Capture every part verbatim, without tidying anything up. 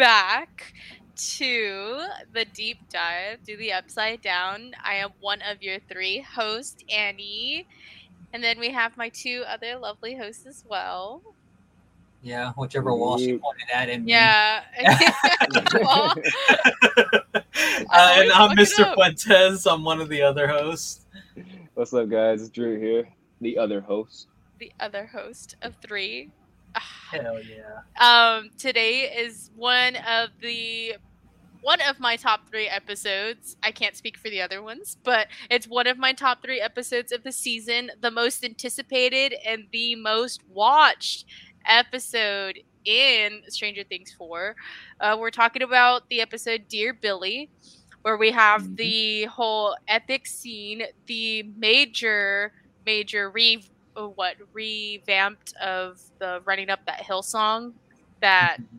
back to the deep dive, do the upside down. I am one of your three hosts, Annie. And then we have my two other lovely hosts as well. Yeah, whichever wall she pointed at in me. Yeah. Well, uh, and I'm Mister Fuentes. I'm one of the other hosts. What's up, guys? It's Drew here, the other host. The other host of three. Hell yeah. Um, today is one of the... one of my top three episodes. I can't speak for the other ones, but it's one of my top three episodes of the season, the most anticipated and the most watched episode in Stranger Things four. Uh, we're talking about the episode Dear Billy, where we have mm-hmm. the whole epic scene, the major, major re- what revamped of the Running Up That Hill song that... Mm-hmm.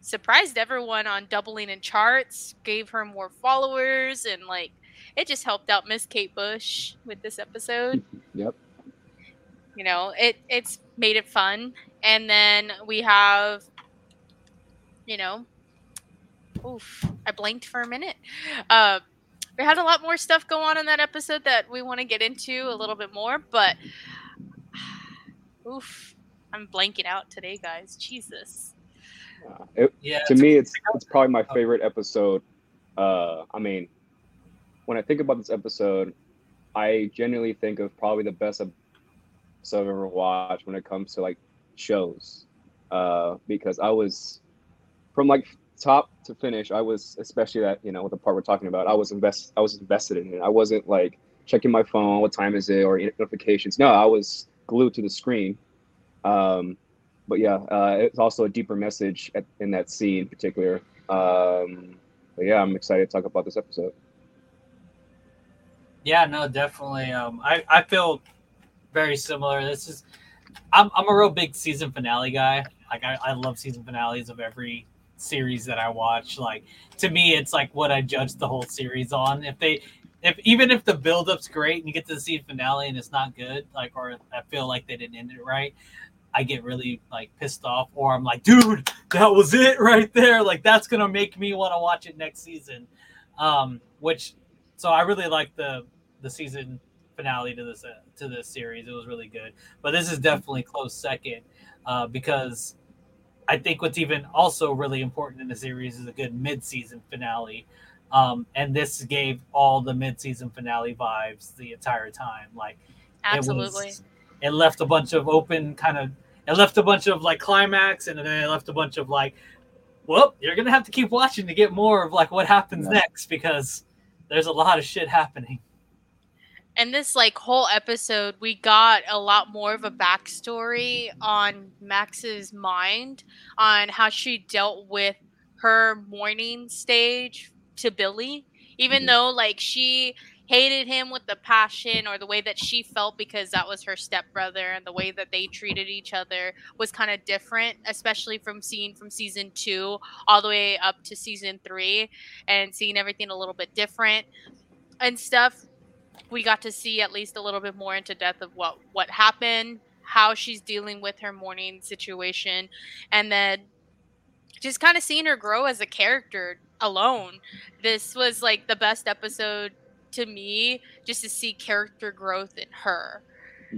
surprised everyone on doubling in charts, gave her more followers, and like it just helped out Miss Kate Bush with this episode. Yep. You know, it it's made it fun. And then we have, you know, oof, I blanked for a minute. Uh, we had a lot more stuff go on in that episode that we want to get into a little bit more, but oof, I'm blanking out today, guys. Jesus. It, yeah, to me, it's it's probably my favorite episode. Uh, I mean, when I think about this episode, I genuinely think of probably the best episode I've ever watched when it comes to like shows, uh, because I was from like top to finish. I was, especially that, you know, with the part we're talking about, I was invest I was invested in it. I wasn't like checking my phone, what time is it, or notifications. No, I was glued to the screen. Um, But yeah, uh, it's also a deeper message at, in that scene in particular. Um, but yeah, I'm excited to talk about this episode. Yeah, no, definitely. Um, I, I feel very similar. This is, I'm I'm a real big season finale guy. Like I, I love season finales of every series that I watch. Like to me, it's like what I judge the whole series on. If they, if even if the build-up's great and you get to the season finale and it's not good, like, or I feel like they didn't end it right, I get really like pissed off, or I'm like, dude, that was it right there. Like that's going to make me want to watch it next season. Um, which, so I really like the, the season finale to this, uh, to this series. It was really good, but this is definitely close second uh, because I think what's even also really important in the series is a good mid season finale. Um, and this gave all the mid season finale vibes the entire time. Like absolutely. It, was, it left a bunch of open kind of, It left a bunch of like climax, and then it left a bunch of like, well, you're gonna have to keep watching to get more of like what happens yeah. next, because there's a lot of shit happening. And this like whole episode, we got a lot more of a backstory on Max's mind, on how she dealt with her mourning stage to Billy, even mm-hmm. though like she hated him with the passion, or the way that she felt because that was her stepbrother, and the way that they treated each other was kind of different, especially from seeing from season two all the way up to season three and seeing everything a little bit different and stuff. We got to see at least a little bit more into depth of what, what happened, how she's dealing with her mourning situation, and then just kind of seeing her grow as a character alone. This was like the best episode to me, just to see character growth in her,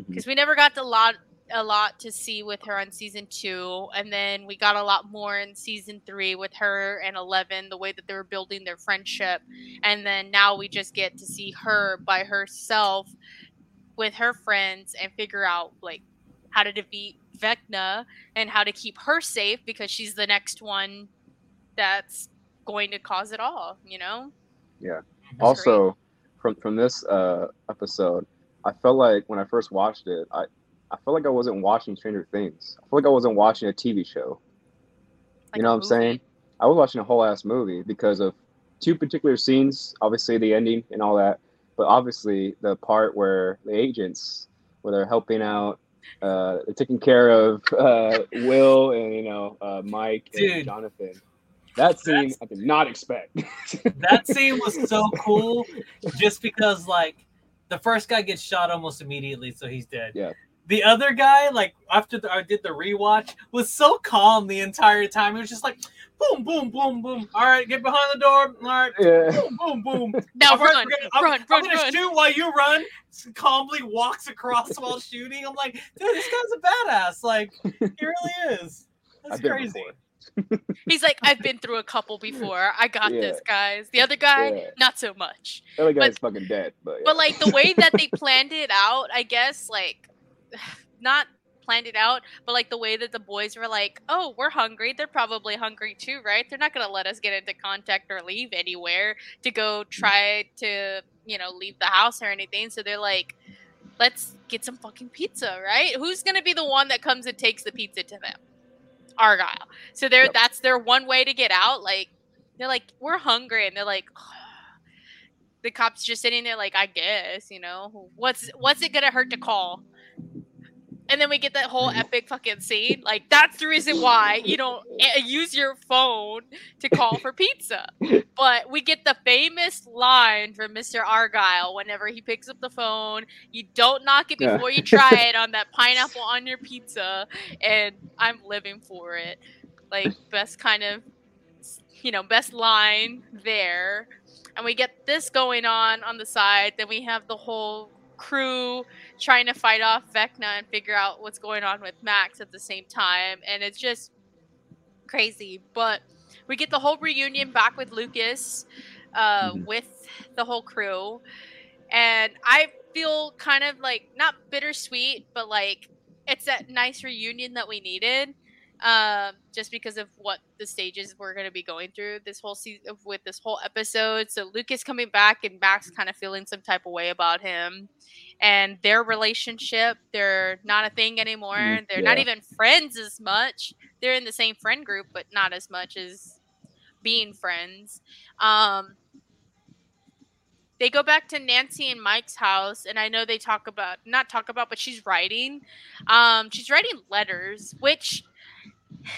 because mm-hmm. we never got a lot a lot to see with her on season two, and then we got a lot more in season three with her and Eleven, the way that they were building their friendship, and then now we just get to see her by herself with her friends and figure out like how to defeat Vecna and how to keep her safe, because she's the next one that's going to cause it all, you know. Yeah, that's also great. From from this uh, episode, I felt like when I first watched it, I, I felt like I wasn't watching Stranger Things. I felt like I wasn't watching a T V show. Like you know what I'm saying? I was watching a whole ass movie because of two particular scenes, obviously the ending and all that, but obviously the part where the agents, where they're helping out, uh, they're taking care of uh, Will and, you know, uh, Mike Dude. and Jonathan. That scene, That's, I did not expect. That scene was so cool, just because, like, the first guy gets shot almost immediately, so he's dead. Yeah. The other guy, like, after the, I did the rewatch, was so calm the entire time. It was just like, Boom, boom, boom, boom. All right, get behind the door. All right. Yeah. Boom, boom, boom. Now I'm run, gonna, I'm, run, I'm run, gonna run. shoot while you run. Calmly walks across while shooting. I'm like, dude, this guy's a badass. Like, he really is. That's crazy. He's like, I've been through a couple before. I got yeah. this, guys. The other guy, yeah. not so much. The other guy's but, fucking dead. But, yeah. but like the way that they planned it out, I guess, like, not. planned it out, but like the way that the boys were like, oh, we're hungry. They're probably hungry too, right? They're not going to let us get into contact or leave anywhere to go try to, you know, leave the house or anything. So they're like, let's get some fucking pizza, right? Who's going to be the one that comes and takes the pizza to them? Argyle. So they're, yep. that's their one way to get out. Like, they're like, we're hungry. And they're like, oh. The cop's just sitting there like, I guess, you know, what's, what's it going to hurt to call? And then we get that whole epic fucking scene. Like, that's the reason why you don't use your phone to call for pizza. But we get the famous line from Mister Argyle whenever he picks up the phone. You don't knock it before yeah. you try it on that pineapple on your pizza. And I'm living for it. Like, best kind of, you know, best line there. And we get this going on on the side. Then we have the whole crew trying to fight off Vecna and figure out what's going on with Max at the same time, and it's just crazy. But we get the whole reunion back with Lucas uh with the whole crew, and I feel kind of like not bittersweet, but like it's that nice reunion that we needed, um just because of what the stages we're going to be going through this whole season with this whole episode. So Lucas coming back and Max kind of feeling some type of way about him and their relationship. They're not a thing anymore. They're yeah. not even friends as much. They're in the same friend group, but not as much as being friends. Um, they go back to Nancy and Mike's house, and I know they talk about, not talk about, but she's writing. Um, she's writing letters, which...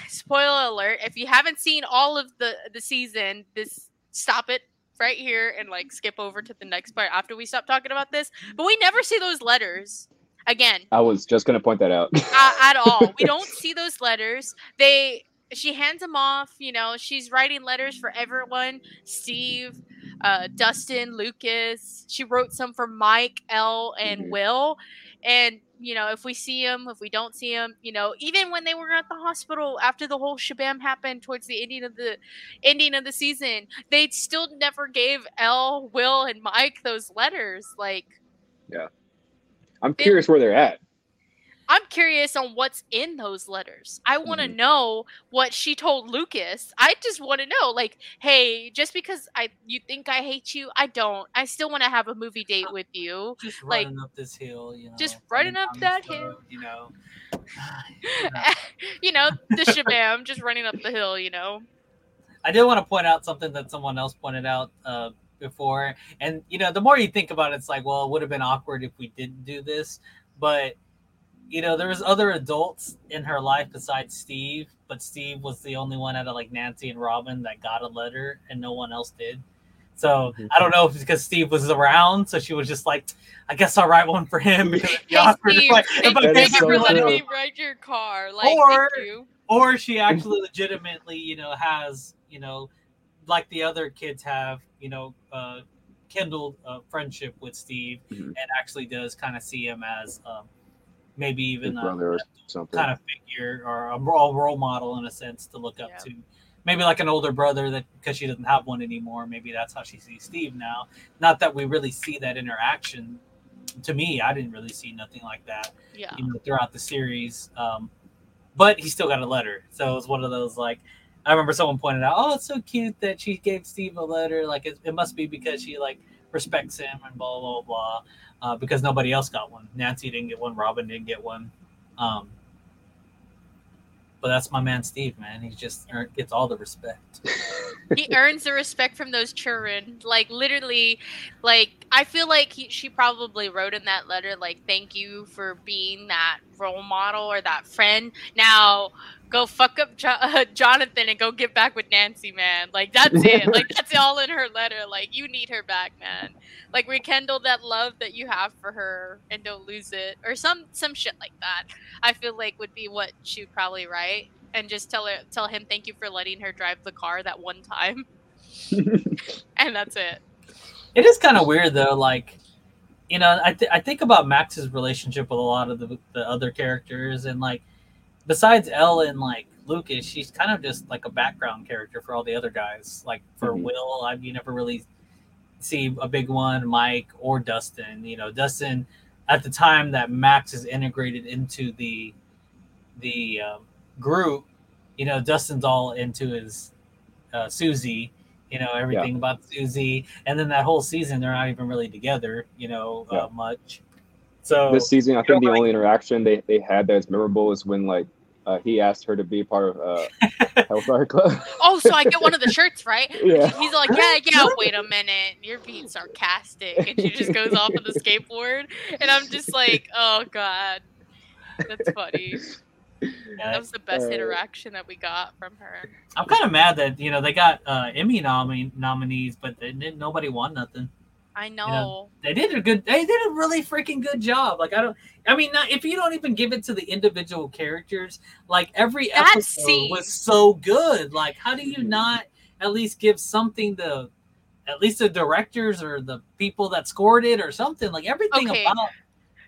Spoiler alert, if you haven't seen all of the, the season, this stop it right here and like skip over to the next part after we stop talking about this. But we never see those letters again. I was just going to point that out. uh, at all. We don't see those letters. They She hands them off. You know, she's writing letters for everyone. Steve, uh, Dustin, Lucas. She wrote some for Mike, Elle, and mm-hmm. Will. And, you know, if we see him, if we don't see him, you know, even when they were at the hospital after the whole shabam happened towards the ending of the ending of the season, they still never gave Elle, Will, and Mike those letters. Like, yeah, I'm they, curious where they're at. I'm curious on what's in those letters. I want to mm-hmm. know what she told Lucas. I just want to know, like, hey, just because I you think I hate you, I don't. I still want to have a movie date with you. Just like, running up this hill, you know. Just running up that so, hill, you know. You know, the shabam, just running up the hill, you know. I did want to point out something that someone else pointed out uh, before, and you know, the more you think about it, it's like, well, it would have been awkward if we didn't do this, but. You know, there was other adults in her life besides Steve, but Steve was the only one out of like Nancy and Robin that got a letter and no one else did. So mm-hmm. I don't know if it's because Steve was around. So she was just like, I guess I'll write one for him. Because hey, awkward. Steve, like, thank, if thank you so for cool. letting me ride your car. Like, or, thank you. Or she actually legitimately, you know, has, you know, like the other kids have, you know, uh, kindled a uh, friendship with Steve mm-hmm. and actually does kind of see him as um maybe even a, a something. kind of figure or a role, role model in a sense to look up yeah. to. Maybe like an older brother that because she doesn't have one anymore. Maybe that's how she sees Steve now. Not that we really see that interaction. To me, I didn't really see nothing like that yeah. you know, throughout the series. Um, but he still got a letter. So it was one of those like, I remember someone pointed out, oh, it's so cute that she gave Steve a letter. Like it, it must be because she like respects him and blah, blah, blah. Uh, because nobody else got one. Nancy didn't get one. Robin didn't get one. Um, but that's my man, Steve, man. He just earn, gets all the respect. He earns the respect from those children. Like, literally, like, I feel like he, she probably wrote in that letter, like, thank you for being that role model or that friend. Now, go fuck up Jo- uh, Jonathan and go get back with Nancy, man. Like, that's it. Like, that's all in her letter. Like, you need her back, man. Like, rekindle that love that you have for her and don't lose it. Or some, some shit like that, I feel like would be what she would probably write. and just tell her, tell him thank you for letting her drive the car that one time. And that's it. It is kind of weird though, like, you know, I th- I think about Max's relationship with a lot of the, the other characters, and like besides Elle and like Lucas, she's kind of just like a background character for all the other guys. Like for mm-hmm. Will, I, you never really see a big one, Mike or Dustin. You know, Dustin at the time that Max is integrated into the the um, group, you know, Dustin's all into his uh, Susie. You know, everything yeah. about Susie. And then that whole season, they're not even really together, you know, yeah. uh, much. So this season, I think the like, only interaction they, they had that is memorable is when, like, uh, he asked her to be a part of uh, Hellfire Club. Oh, so I get one of the shirts, right? Yeah. He's like, yeah, yeah, wait a minute. You're being sarcastic. And she just goes off on the skateboard. And I'm just like, oh, God. That's funny. Yeah, that was the best uh, interaction that we got from her. I'm kind of mad that, you know, they got uh, Emmy nom- nominees, but they didn't, nobody won nothing. I know. You know. They did a good, they did a really freaking good job. Like, I don't, I mean, not, if you don't even give it to the individual characters, like every that episode scene. Was so good. Like, how do you not at least give something to, at least the directors or the people that scored it or something? Like, everything okay. about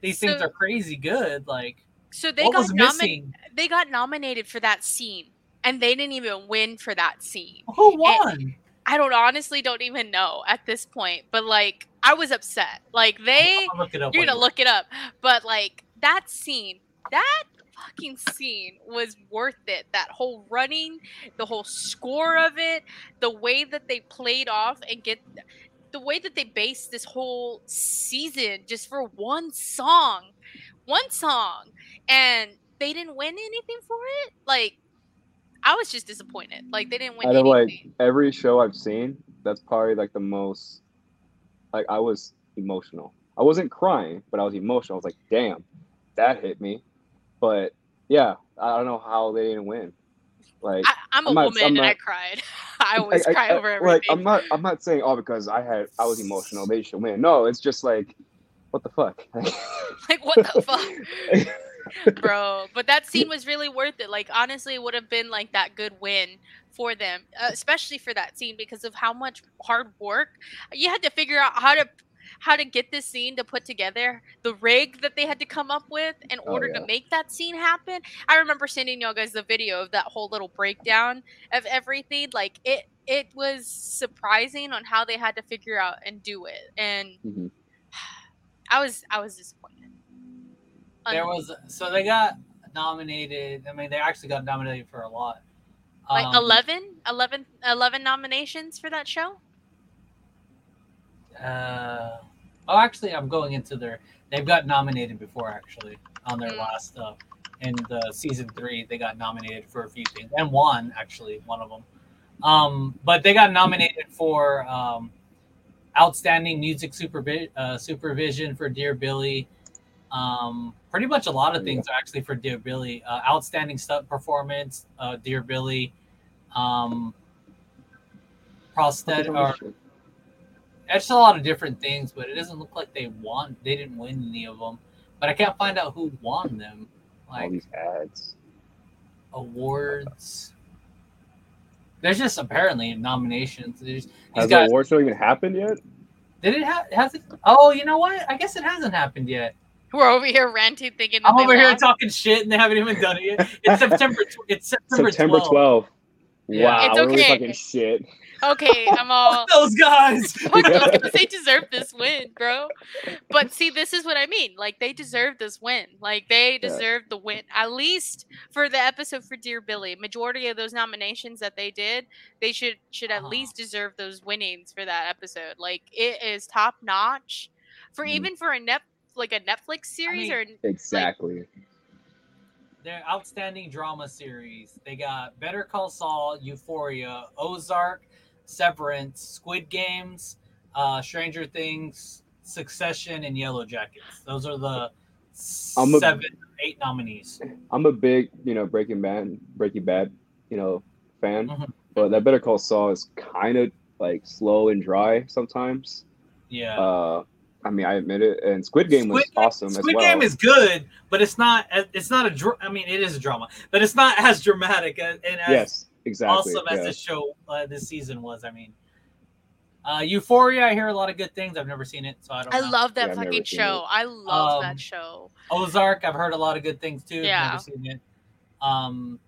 these so, things are crazy good. Like, So they got, nomi- they got nominated for that scene, and they didn't even win for that scene. Who won? And I don't honestly don't even know at this point, but like I was upset. Like they, look it up you're gonna look it up, but like that scene, that fucking scene was worth it. That whole running, the whole score of it, the way that they played off and get, the way that they based this whole season just for one song. One song, and they didn't win anything for it. Like, I was just disappointed. Like, they didn't win anything. Out of like every show I've seen, that's probably like the most. Like, I was emotional. I wasn't crying, but I was emotional. I was like, "Damn, that hit me." But yeah, I don't know how they didn't win. Like, I, I'm, I'm a not, woman, I'm not, and I cried. I always I, cry I, over everything. Like, I'm not. I'm not saying oh because I had. I was emotional. They should win. No, it's just like. What the fuck? Like, what the fuck? Bro, but that scene was really worth it. Like, honestly, it would have been, like, that good win for them, uh, especially for that scene because of how much hard work. You had to figure out how to how to get this scene to put together, the rig that they had to come up with in order oh, yeah. to make that scene happen. I remember sending y'all guys the video of that whole little breakdown of everything. Like, it, it was surprising on how they had to figure out and do it. And... Mm-hmm. I was I was disappointed. Um, there was so they got nominated. I mean, they actually got nominated for a lot. Um, like eleven, eleven, eleven nominations for that show. Uh oh, actually, I'm going into their. They've got nominated before actually on their mm. last uh, in the season three. They got nominated for a few things and won actually one of them. Um, but they got nominated for. Um, Outstanding music supervi- uh, supervision for Dear Billy. Um, pretty much a lot of things yeah. are actually for Dear Billy. Uh, outstanding stunt performance, uh, Dear Billy. Um, prosthetic. Or, it's a lot of different things, but it doesn't look like they won. They didn't win any of them. But I can't find out who won them. Like, all these ads. Awards. There's just apparently nominations. There's, has the award show even happened yet? Did it have? Has it? Oh, you know what? I guess it hasn't happened yet. We're over here ranting, thinking. That I'm over here talking shit, and they haven't even done it yet. It's September. It's September. September twelfth. Yeah. Wow, it's okay. We're fucking shit. Okay, I'm all. Fuck those guys. Fuck those guys. They deserve this win, bro. But see, this is what I mean. Like, they deserve this win. Like, they deserve yeah. the win. At least for the episode for Dear Billy, majority of those nominations that they did, they should should at uh-huh. least deserve those winnings for that episode. Like, it is top notch for mm-hmm. even for a net like a Netflix series I mean, or exactly. Like, their outstanding drama series. They got Better Call Saul, Euphoria, Ozark, Severance, Squid Games, uh, Stranger Things, Succession, and Yellow Jackets. Those are the I'm seven, a, eight nominees. I'm a big, you know, Breaking Bad, Breaking Bad, you know, fan. Mm-hmm. But that Better Call Saul is kind of like slow and dry sometimes. Yeah. Uh, I mean, I admit it. And Squid Game Squid, was awesome Squid as well. Squid Game is good, but it's not. It's not a. Dr- I mean, it is a drama, but it's not as dramatic and as yes, exactly. awesome yeah. as this show uh, this season was. I mean, uh, Euphoria. I hear a lot of good things. I've never seen it, so I don't. I know. love that yeah, fucking show. It. I love um, that show. Ozark. I've heard a lot of good things too. Yeah. I've never seen it. Um,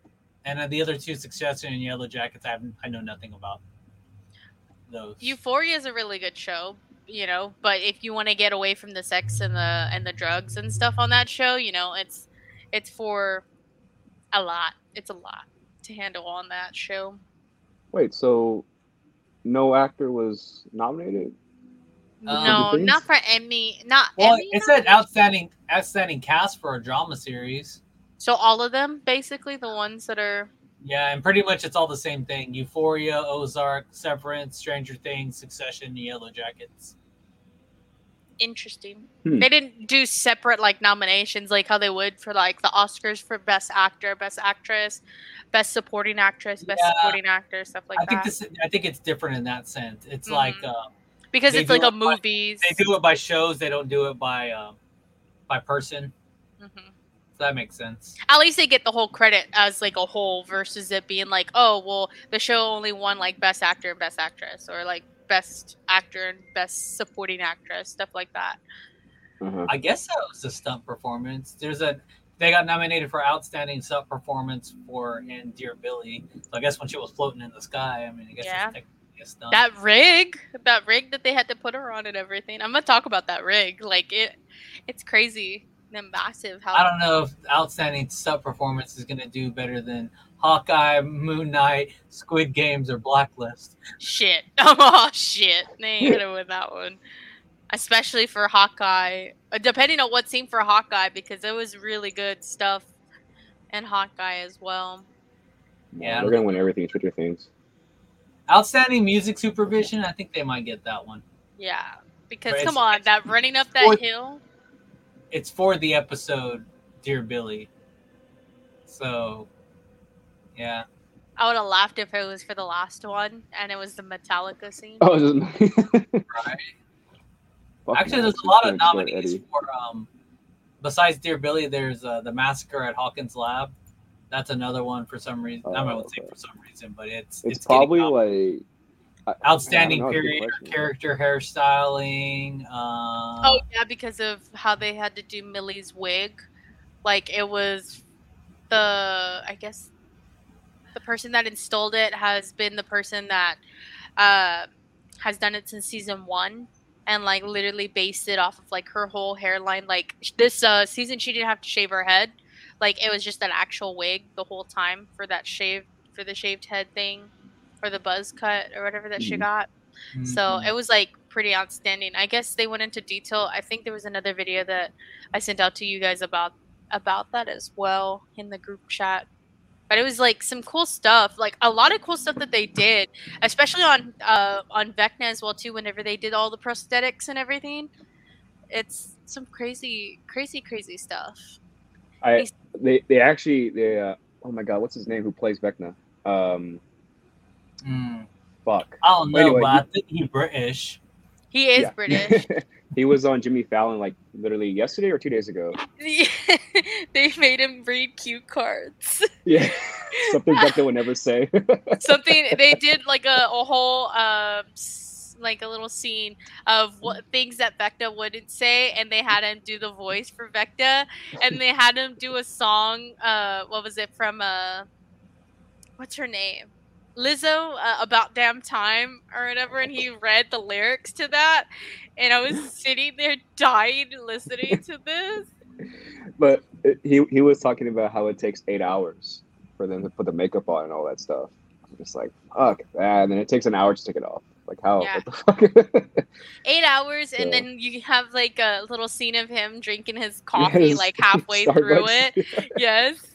and the other two, Succession and Yellow Jackets, I haven't, I know nothing about those. Euphoria is a really good show. You know, but if you want to get away from the sex and the and the drugs and stuff on that show, you know, it's it's for a lot. It's a lot to handle on that show. Wait, so no actor was nominated? Uh, no, not for Emmy. Not well. Emmy it said outstanding outstanding cast for a drama series. So all of them, basically, the ones that are. Yeah, and pretty much it's all the same thing. Euphoria, Ozark, Severance, Stranger Things, Succession, Yellow Jackets. Interesting. Hmm. They didn't do separate like nominations like how they would for like the Oscars for Best Actor, Best Actress, Best Supporting Actress, Best yeah. Supporting Actor, stuff like I that. I think this. I think it's different in that sense. It's mm-hmm. like uh, because it's like a it movies. By, they do it by shows. They don't do it by uh, by person. Mm-hmm. That makes sense. At least they get the whole credit as like a whole versus it being like, oh, well, the show only won like Best Actor and Best Actress or like Best Actor and Best Supporting Actress, stuff like that. Mm-hmm. I guess that was a stunt performance. There's a they got nominated for Outstanding Stunt Performance for in Dear Billy. So I guess when she was floating in the sky, I mean, I guess yeah. it's technically a stunt. That rig, that rig that they had to put her on and everything. I'm gonna talk about that rig. Like it, it's crazy. Them massive. How- I don't know if Outstanding Sub Performance is going to do better than Hawkeye, Moon Knight, Squid Games, or Blacklist. Shit. Oh, shit. They ain't going to win that one. Especially for Hawkeye. Depending on what's seen for Hawkeye, because it was really good stuff in Hawkeye as well. Yeah. They're going to win everything. It's with your things. Outstanding Music Supervision. I think they might get that one. Yeah. Because, come on, that Running Up That Hill. It's for the episode, Dear Billy. So, yeah. I would have laughed if it was for the last one, and it was the Metallica scene. Oh, just... right. Fuck Actually, there's a lot of nominees for, um, besides Dear Billy, there's uh, The Massacre at Hawkins Lab. That's another one for some reason. Oh, I wouldn't okay. say for some reason, but it's... It's, it's probably like... Outstanding yeah, period character hairstyling. Uh, oh yeah, because of how they had to do Millie's wig, like it was the I guess the person that installed it has been the person that uh, has done it since season one, and like literally based it off of like her whole hairline. Like this uh, season, she didn't have to shave her head; like it was just an actual wig the whole time for that shave for the shaved head thing. Or the buzz cut or whatever that mm-hmm. she got. Mm-hmm. So it was like pretty outstanding. I guess they went into detail. I think there was another video that I sent out to you guys about about that as well in the group chat. But it was like some cool stuff, like a lot of cool stuff that they did, especially on uh, on Vecna as well too. Whenever they did all the prosthetics and everything, it's some crazy, crazy, crazy stuff. I they they actually they uh, oh my god, what's his name who plays Vecna? Um, Mm. Fuck. I don't know, anyway, but I think he's British. He is yeah. British. He was on Jimmy Fallon like literally yesterday or two days ago. Yeah. They made him read cue cards. Yeah, something that they would never say. Something they did like a, a whole um, like a little scene of what things that Vecna wouldn't say, and they had him do the voice for Vecna, and they had him do a song. Uh, what was it from? Uh, what's her name? Lizzo, uh, About Damn Time or whatever, and he read the lyrics to that, and I was sitting there dying listening to this. But it, he he was talking about how it takes eight hours for them to put the makeup on and all that stuff. I'm just like, fuck that. And then it takes an hour to take it off. Like, how? Yeah. What the fuck? Eight hours, and yeah. then you have, like, a little scene of him drinking his coffee, yes. like, halfway Starbucks. Through it. Yeah. Yes.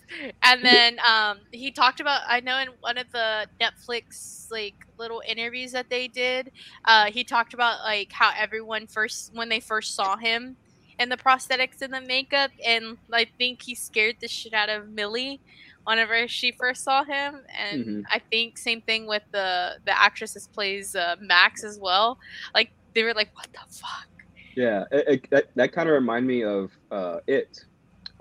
And then um, he talked about, I know in one of the Netflix, like, little interviews that they did, uh, he talked about, like, how everyone first, when they first saw him and the prosthetics and the makeup, and I think he scared the shit out of Millie whenever she first saw him, and mm-hmm. I think same thing with the the actress that plays uh, Max as well. Like, they were like, what the fuck? Yeah, it, it, that that kind of reminded me of uh, it.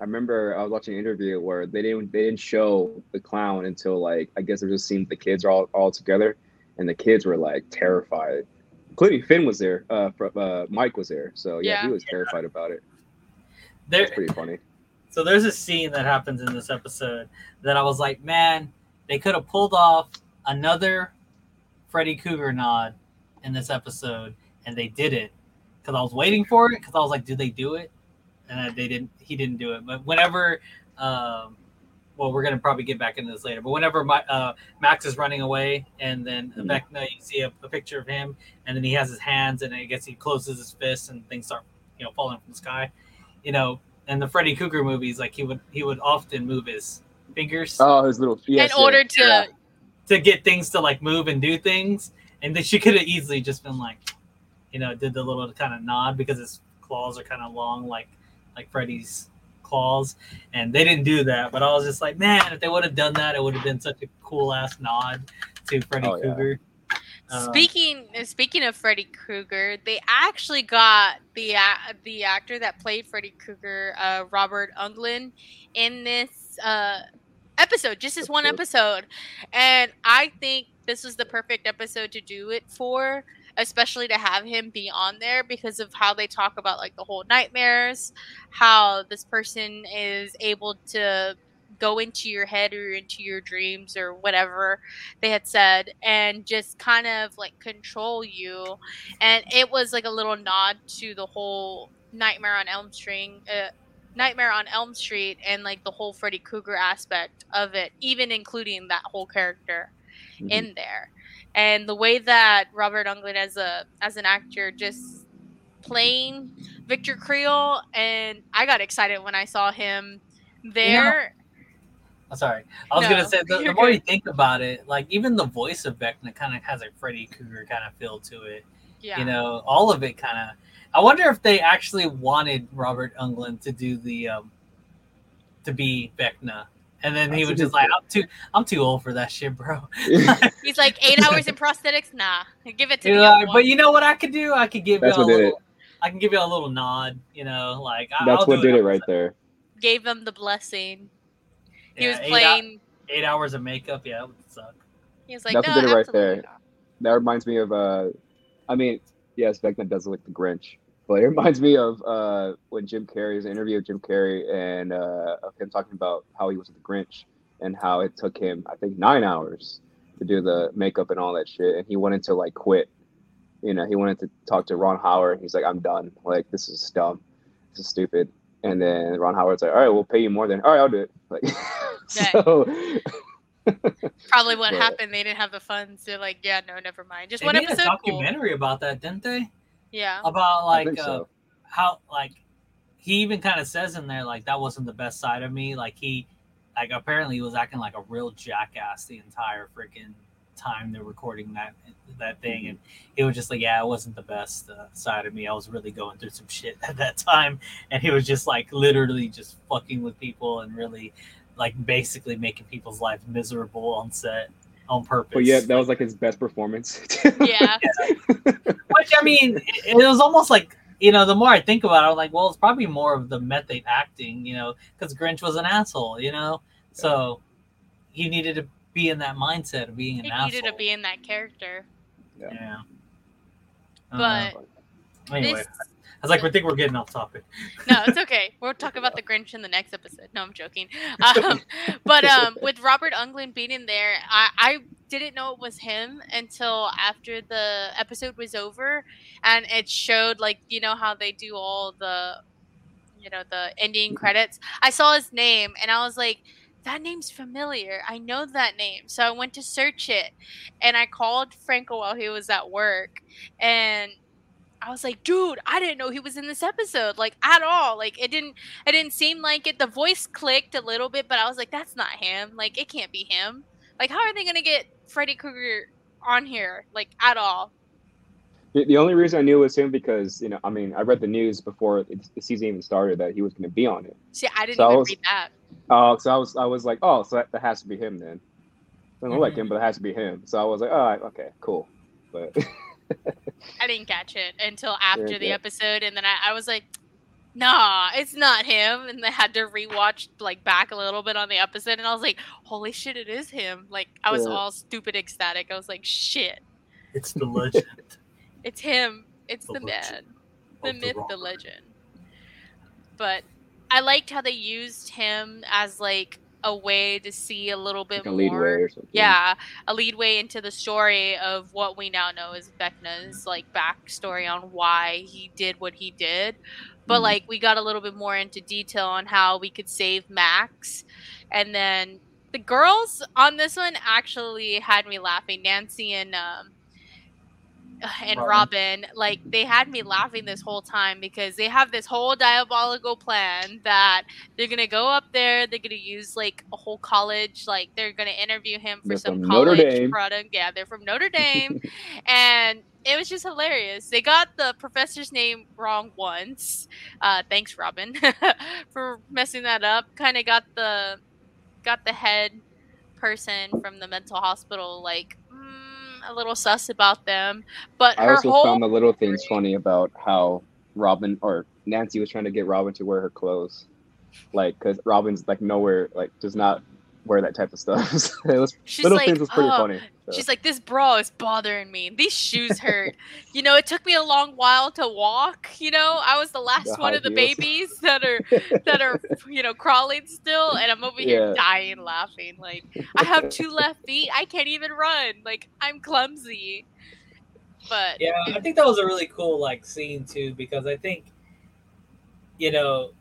I remember I was watching an interview where they didn't they didn't show the clown until, like, I guess it just seemed the kids are all, all together, and the kids were like terrified. Including Finn was there. Uh, uh, Mike was there, so yeah, yeah. he was terrified about it. There, That's pretty funny. So there's a scene that happens in this episode that I was like, man, they could have pulled off another Freddy Krueger nod in this episode, and they did it. Because I was waiting for it, because I was like, did they do it? And they didn't. He didn't do it. But whenever, um, well, we're gonna probably get back into this later. But whenever my, uh, Max is running away, and then mm-hmm. Vecna, you see a, a picture of him, and then he has his hands, and I guess he closes his fist, and things start, you know, falling from the sky, you know. And the Freddy Krueger movies, like he would, he would often move his fingers. Oh, his little yes, in yes, order to yeah. to get things to like move and do things. And then she could have easily just been like, you know, did the little kind of nod because his claws are kind of long, like. like Freddy's claws, and they didn't do that. But I was just like, man, if they would have done that, it would have been such a cool ass nod to Freddy oh, Krueger. Yeah. Speaking um, speaking of Freddy Krueger, they actually got the uh, the actor that played Freddy Krueger, uh, Robert Englund, in this uh, episode, just this one episode, and I think this was the perfect episode to do it for. Especially to have him be on there because of how they talk about like the whole nightmares, how this person is able to go into your head or into your dreams or whatever they had said and just kind of like control you. And it was like a little nod to the whole Nightmare on Elm Street, uh, Nightmare on Elm Street and like the whole Freddy Krueger aspect of it, even including that whole character mm-hmm. in there. And the way that Robert Englund as a as an actor just playing Victor Creel, and I got excited when I saw him there. No. Oh, sorry, I was no, gonna say the, the more you think about it, like even the voice of Vecna kind of has a Freddy Krueger kind of feel to it. Yeah, you know, all of it kind of. I wonder if they actually wanted Robert Englund to do the um, to be Vecna. And then That's he was just like, I'm too I'm too old for that shit, bro. He's like, eight hours in prosthetics? Nah. Give it to me. Like, but you know what I could do? I could give That's you a little, it. I can give you a little nod, you know, like That's I'll what do did it, it right there. Gave him the blessing. He yeah, was eight playing o- eight hours of makeup, yeah, that would suck. He was like, That's no, what did it right there. Not. That reminds me of uh I mean, yes, Vecna does look like the Grinch. But it reminds me of uh, when Jim Carrey's interview with Jim Carrey and uh, of him talking about how he was the Grinch and how it took him, I think, nine hours to do the makeup and all that shit. And he wanted to like quit. You know, he wanted to talk to Ron Howard. He's like, I'm done. Like, this is dumb. This is stupid. And then Ron Howard's like, all right, we'll pay you more than. All right, I'll do it. Like, so. Probably what but, happened. They didn't have the funds. They're like, yeah, no, never mind. Just one episode. They made a documentary cool. about that, didn't they? Yeah. About like uh, so. how like he even kind of says in there like that wasn't the best side of me. Like he like apparently he was acting like a real jackass the entire freaking time they're recording that that thing, and he was just like, yeah, it wasn't the best uh, side of me. I was really going through some shit at that time, and he was just like literally just fucking with people and really like basically making people's lives miserable on set. On purpose. But yeah, that was like his best performance. Yeah. Which, I mean, it, it was almost like, you know, the more I think about it, I'm like, well, it's probably more of the method acting, you know, because Grinch was an asshole, you know? So he needed to be in that mindset of being an he asshole. He needed to be in that character. Yeah. yeah. But. Uh, anyway. This... I was like, we think we're getting off topic. No, it's okay. We'll talk about the Grinch in the next episode. No, I'm joking. Um, but um, with Robert Englund being in there, I, I didn't know it was him until after the episode was over. And it showed, like, you know how they do all the, you know, the ending credits. I saw his name, and I was like, that name's familiar. I know that name. So I went to search it. And I called Franco while he was at work. And... I was like, dude, I didn't know he was in this episode, like, at all. Like, it didn't it didn't seem like it. The voice clicked a little bit, but I was like, that's not him. Like, it can't be him. Like, how are they going to get Freddy Krueger on here, like, at all? The, the only reason I knew it was him because, you know, I mean, I read the news before it, the season even started that he was going to be on it. See, I didn't so even I was, read that. Oh, uh, so I was I was like, oh, so that, that has to be him then. I don't mm-hmm. like him, but it has to be him. So I was like, all right, okay, cool. But... I didn't catch it until after the episode, and then I, I was like, nah, it's not him. And I had to rewatch like back a little bit on the episode, and I was like, holy shit, it is him. Like, I was yeah. all stupid ecstatic. I was like, shit. It's the legend. It's him. It's the, the man. The myth, the, the legend. But I liked how they used him as like a way to see a little bit like a more. Lead way or something. Yeah, a lead way into the story of what we now know is Vecna's like backstory on why he did what he did. But mm-hmm. like we got a little bit more into detail on how we could save Max. And then the girls on this one actually had me laughing. Nancy and um and Robin. Robin, like they had me laughing this whole time because they have this whole diabolical plan that they're gonna go up there, they're gonna use like a whole college, like they're gonna interview him for they're some college product. Yeah, they're from Notre Dame, and it was just hilarious. They got the professor's name wrong once. Uh, thanks, Robin, for messing that up. Kind of got the got the head person from the mental hospital, like. A little sus about them, but I her also whole found the little things funny about how Robin or Nancy was trying to get Robin to wear her clothes, like because Robin's like nowhere, like does not wear that type of stuff. So it was she's little like, things was pretty oh. funny. So. She's like, this bra is bothering me. These shoes hurt. You know, it took me a long while to walk. You know, I was the last the one of the heels. babies that are that are you know crawling still, and I'm over yeah. here dying laughing. Like I have two left feet. I can't even run. Like I'm clumsy. But yeah, I think that was a really cool like scene too, because I think you know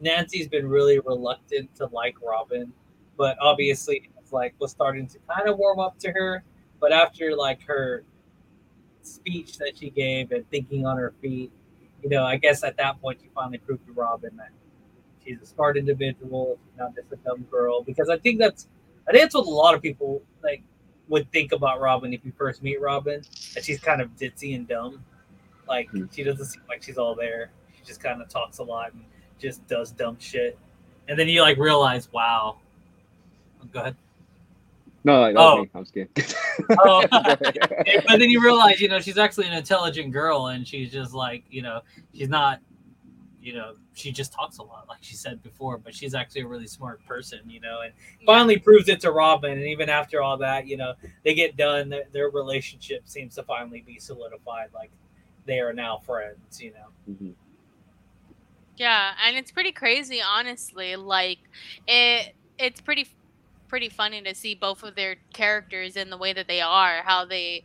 Nancy's been really reluctant to like Robin, but obviously. Like was starting to kind of warm up to her, but after like her speech that she gave and thinking on her feet, you know, I guess at that point you finally proved to Robin that she's a smart individual, not just a dumb girl. Because I think that's I think that's what a lot of people like would think about Robin if you first meet Robin, that she's kind of ditzy and dumb. Like mm-hmm. she doesn't seem like she's all there. She just kind of talks a lot and just does dumb shit. And then you like realize, wow. Go ahead. No, like, oh, I'm scared. Oh. But then you realize, you know, she's actually an intelligent girl, and she's just like, you know, she's not, you know, she just talks a lot, like she said before. But she's actually a really smart person, you know, and finally proves it to Robin. And even after all that, you know, they get done. Their, their relationship seems to finally be solidified, like they are now friends, you know. Mm-hmm. Yeah, and it's pretty crazy, honestly. Like it, it's pretty. pretty funny to see both of their characters in the way that they are, how they,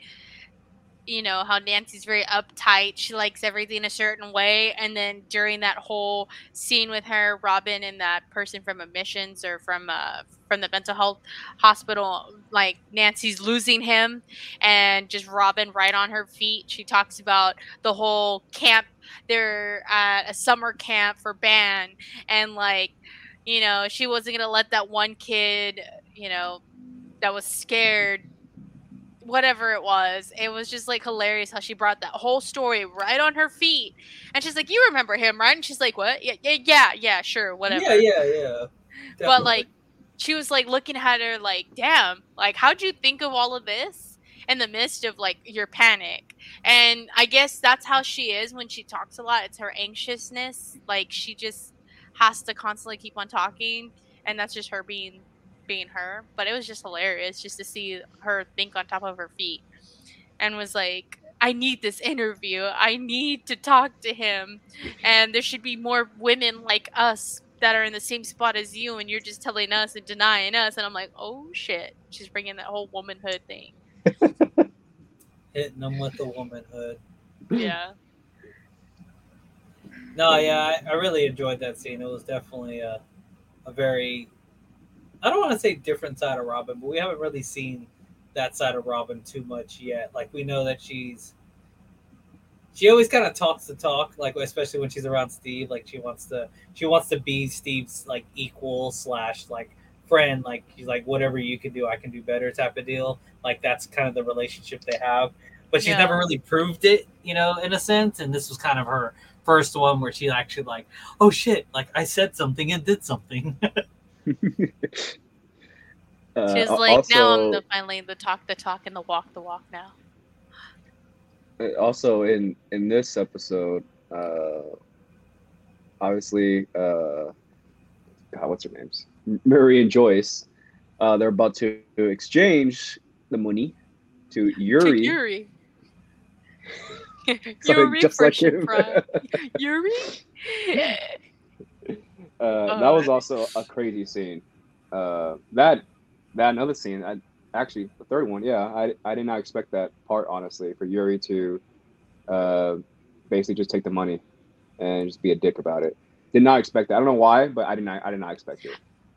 you know, how Nancy's very uptight. She likes everything a certain way. And then during that whole scene with her, Robin and that person from admissions or from, uh, from the mental health hospital, like Nancy's losing him and just Robin right on her feet. She talks about the whole camp. They're at a summer camp for band and like, you know, she wasn't going to let that one kid, you know, that was scared, whatever it was. It was just, like, hilarious how she brought that whole story right on her feet. And she's like, you remember him, right? And she's like, what? Yeah, yeah, yeah, yeah sure, whatever. Yeah, yeah, yeah. Definitely. But, like, she was, like, looking at her like, damn, like, how'd you think of all of this in the midst of, like, your panic? And I guess that's how she is when she talks a lot. It's her anxiousness. Like, she just... has to constantly keep on talking, and that's just her being being her. But it was just hilarious just to see her think on top of her feet and was like, I need this interview. I need to talk to him. And there should be more women like us that are in the same spot as you, and you're just telling us and denying us. And I'm like, oh, shit. She's bringing that whole womanhood thing. Hitting them with the womanhood. Yeah. No, yeah, I, I really enjoyed that scene. It was definitely a, a very, I don't want to say different side of Robin, but we haven't really seen that side of Robin too much yet. Like, we know that she's, she always kind of talks the talk, like, especially when she's around Steve. Like, she wants to, she wants to be Steve's, like, equal slash, like, friend. Like, she's like, whatever you can do, I can do better type of deal. Like, that's kind of the relationship they have. But she's yeah. never really proved it, you know, in a sense. And this was kind of her first one where she actually like, oh shit, like I said something and did something. uh, she was like, also, now I'm the, finally the talk the talk and the walk the walk now. also in in this episode, uh, obviously, uh, God, what's her names? Murray and Joyce. Uh, they're about to exchange the money to Yuri. To Yuri. Yuri just like him. Yuri. Uh, oh. That was also a crazy scene. Uh, that that another scene. I actually the third one. Yeah, I I did not expect that part honestly. For Yuri to uh, basically just take the money and just be a dick about it. Did not expect that. I don't know why, but I did not. I did not expect it.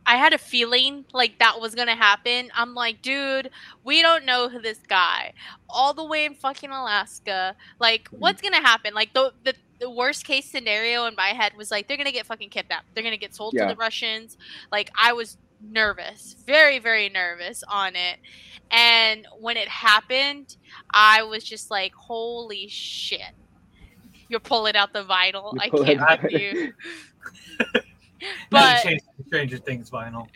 I had a feeling like that was going to happen. I'm like, dude, we don't know who this guy all the way in fucking Alaska. Like, what's going to happen? Like, the, the the worst case scenario in my head was like, they're going to get fucking kidnapped. They're going to get sold yeah. to the Russians. Like, I was nervous, very, very nervous on it. And when it happened, I was just like, holy shit. You're pulling out the vinyl. I can't help you. But Stranger Things vinyl.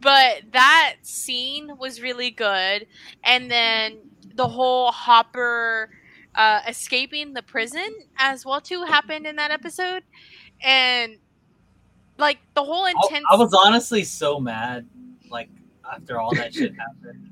But that scene was really good, and then the whole Hopper uh, escaping the prison as well too happened in that episode, and like the whole intense. I, I was honestly so mad, like after all that shit happened.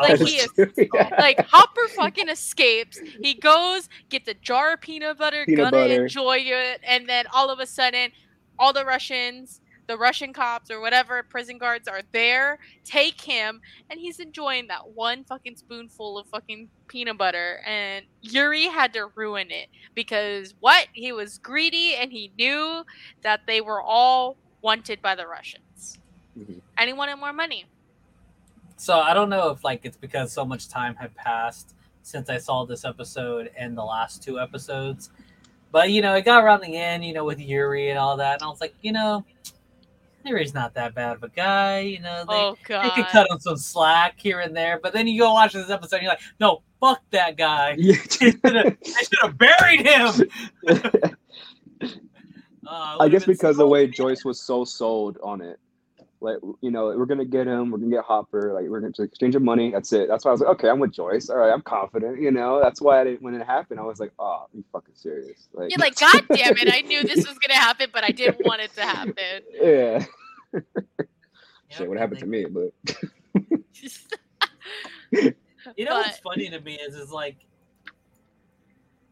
Like, he is, yeah. like Hopper fucking escapes. He goes, gets a jar of peanut butter, peanut gonna butter. enjoy it, and then all of a sudden, all the Russians, the Russian cops or whatever, prison guards are there, take him, and he's enjoying that one fucking spoonful of fucking peanut butter. And Yuri had to ruin it because what? He was greedy and he knew that they were all wanted by the Russians. Mm-hmm. And he wanted more money. So I don't know if like it's because so much time had passed since I saw this episode and the last two episodes, but you know it got around the end, you know, with Yuri and all that, and I was like, you know, Yuri's not that bad of a guy, you know, they, oh, God. they could cut him some slack here and there. But then you go watch this episode, and you're like, no, fuck that guy, I should have buried him. uh, I guess because so the way bad. Joyce was so sold on it. Like, you know, we're going to get him. We're going to get Hopper. Like, we're going to exchange of money. That's it. That's why I was like, okay, I'm with Joyce. All right, I'm confident. You know, that's why I didn't, when it happened, I was like, oh, you fucking serious. Like, you're like, God damn it. I knew this was going to happen, but I didn't want it to happen. Yeah. Shit, yeah, what happened to me? But you know but... what's funny to me is, is like,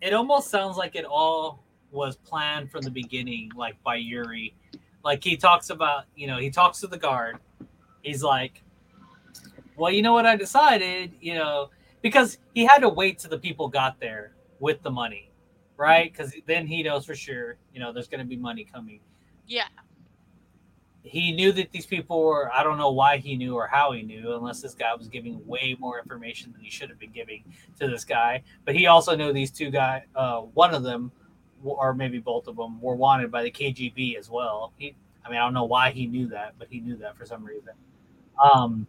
it almost sounds like it all was planned from the beginning, like by Yuri. Like, he talks about, you know, he talks to the guard. He's like, well, you know what I decided, you know, because he had to wait till the people got there with the money, right? Because then he knows for sure, you know, there's going to be money coming. Yeah. He knew that these people were, I don't know why he knew or how he knew, unless this guy was giving way more information than he should have been giving to this guy. But he also knew these two guys, uh, one of them, or maybe both of them, were wanted by the K G B as well. He, I mean, I don't know why he knew that, but he knew that for some reason. Um,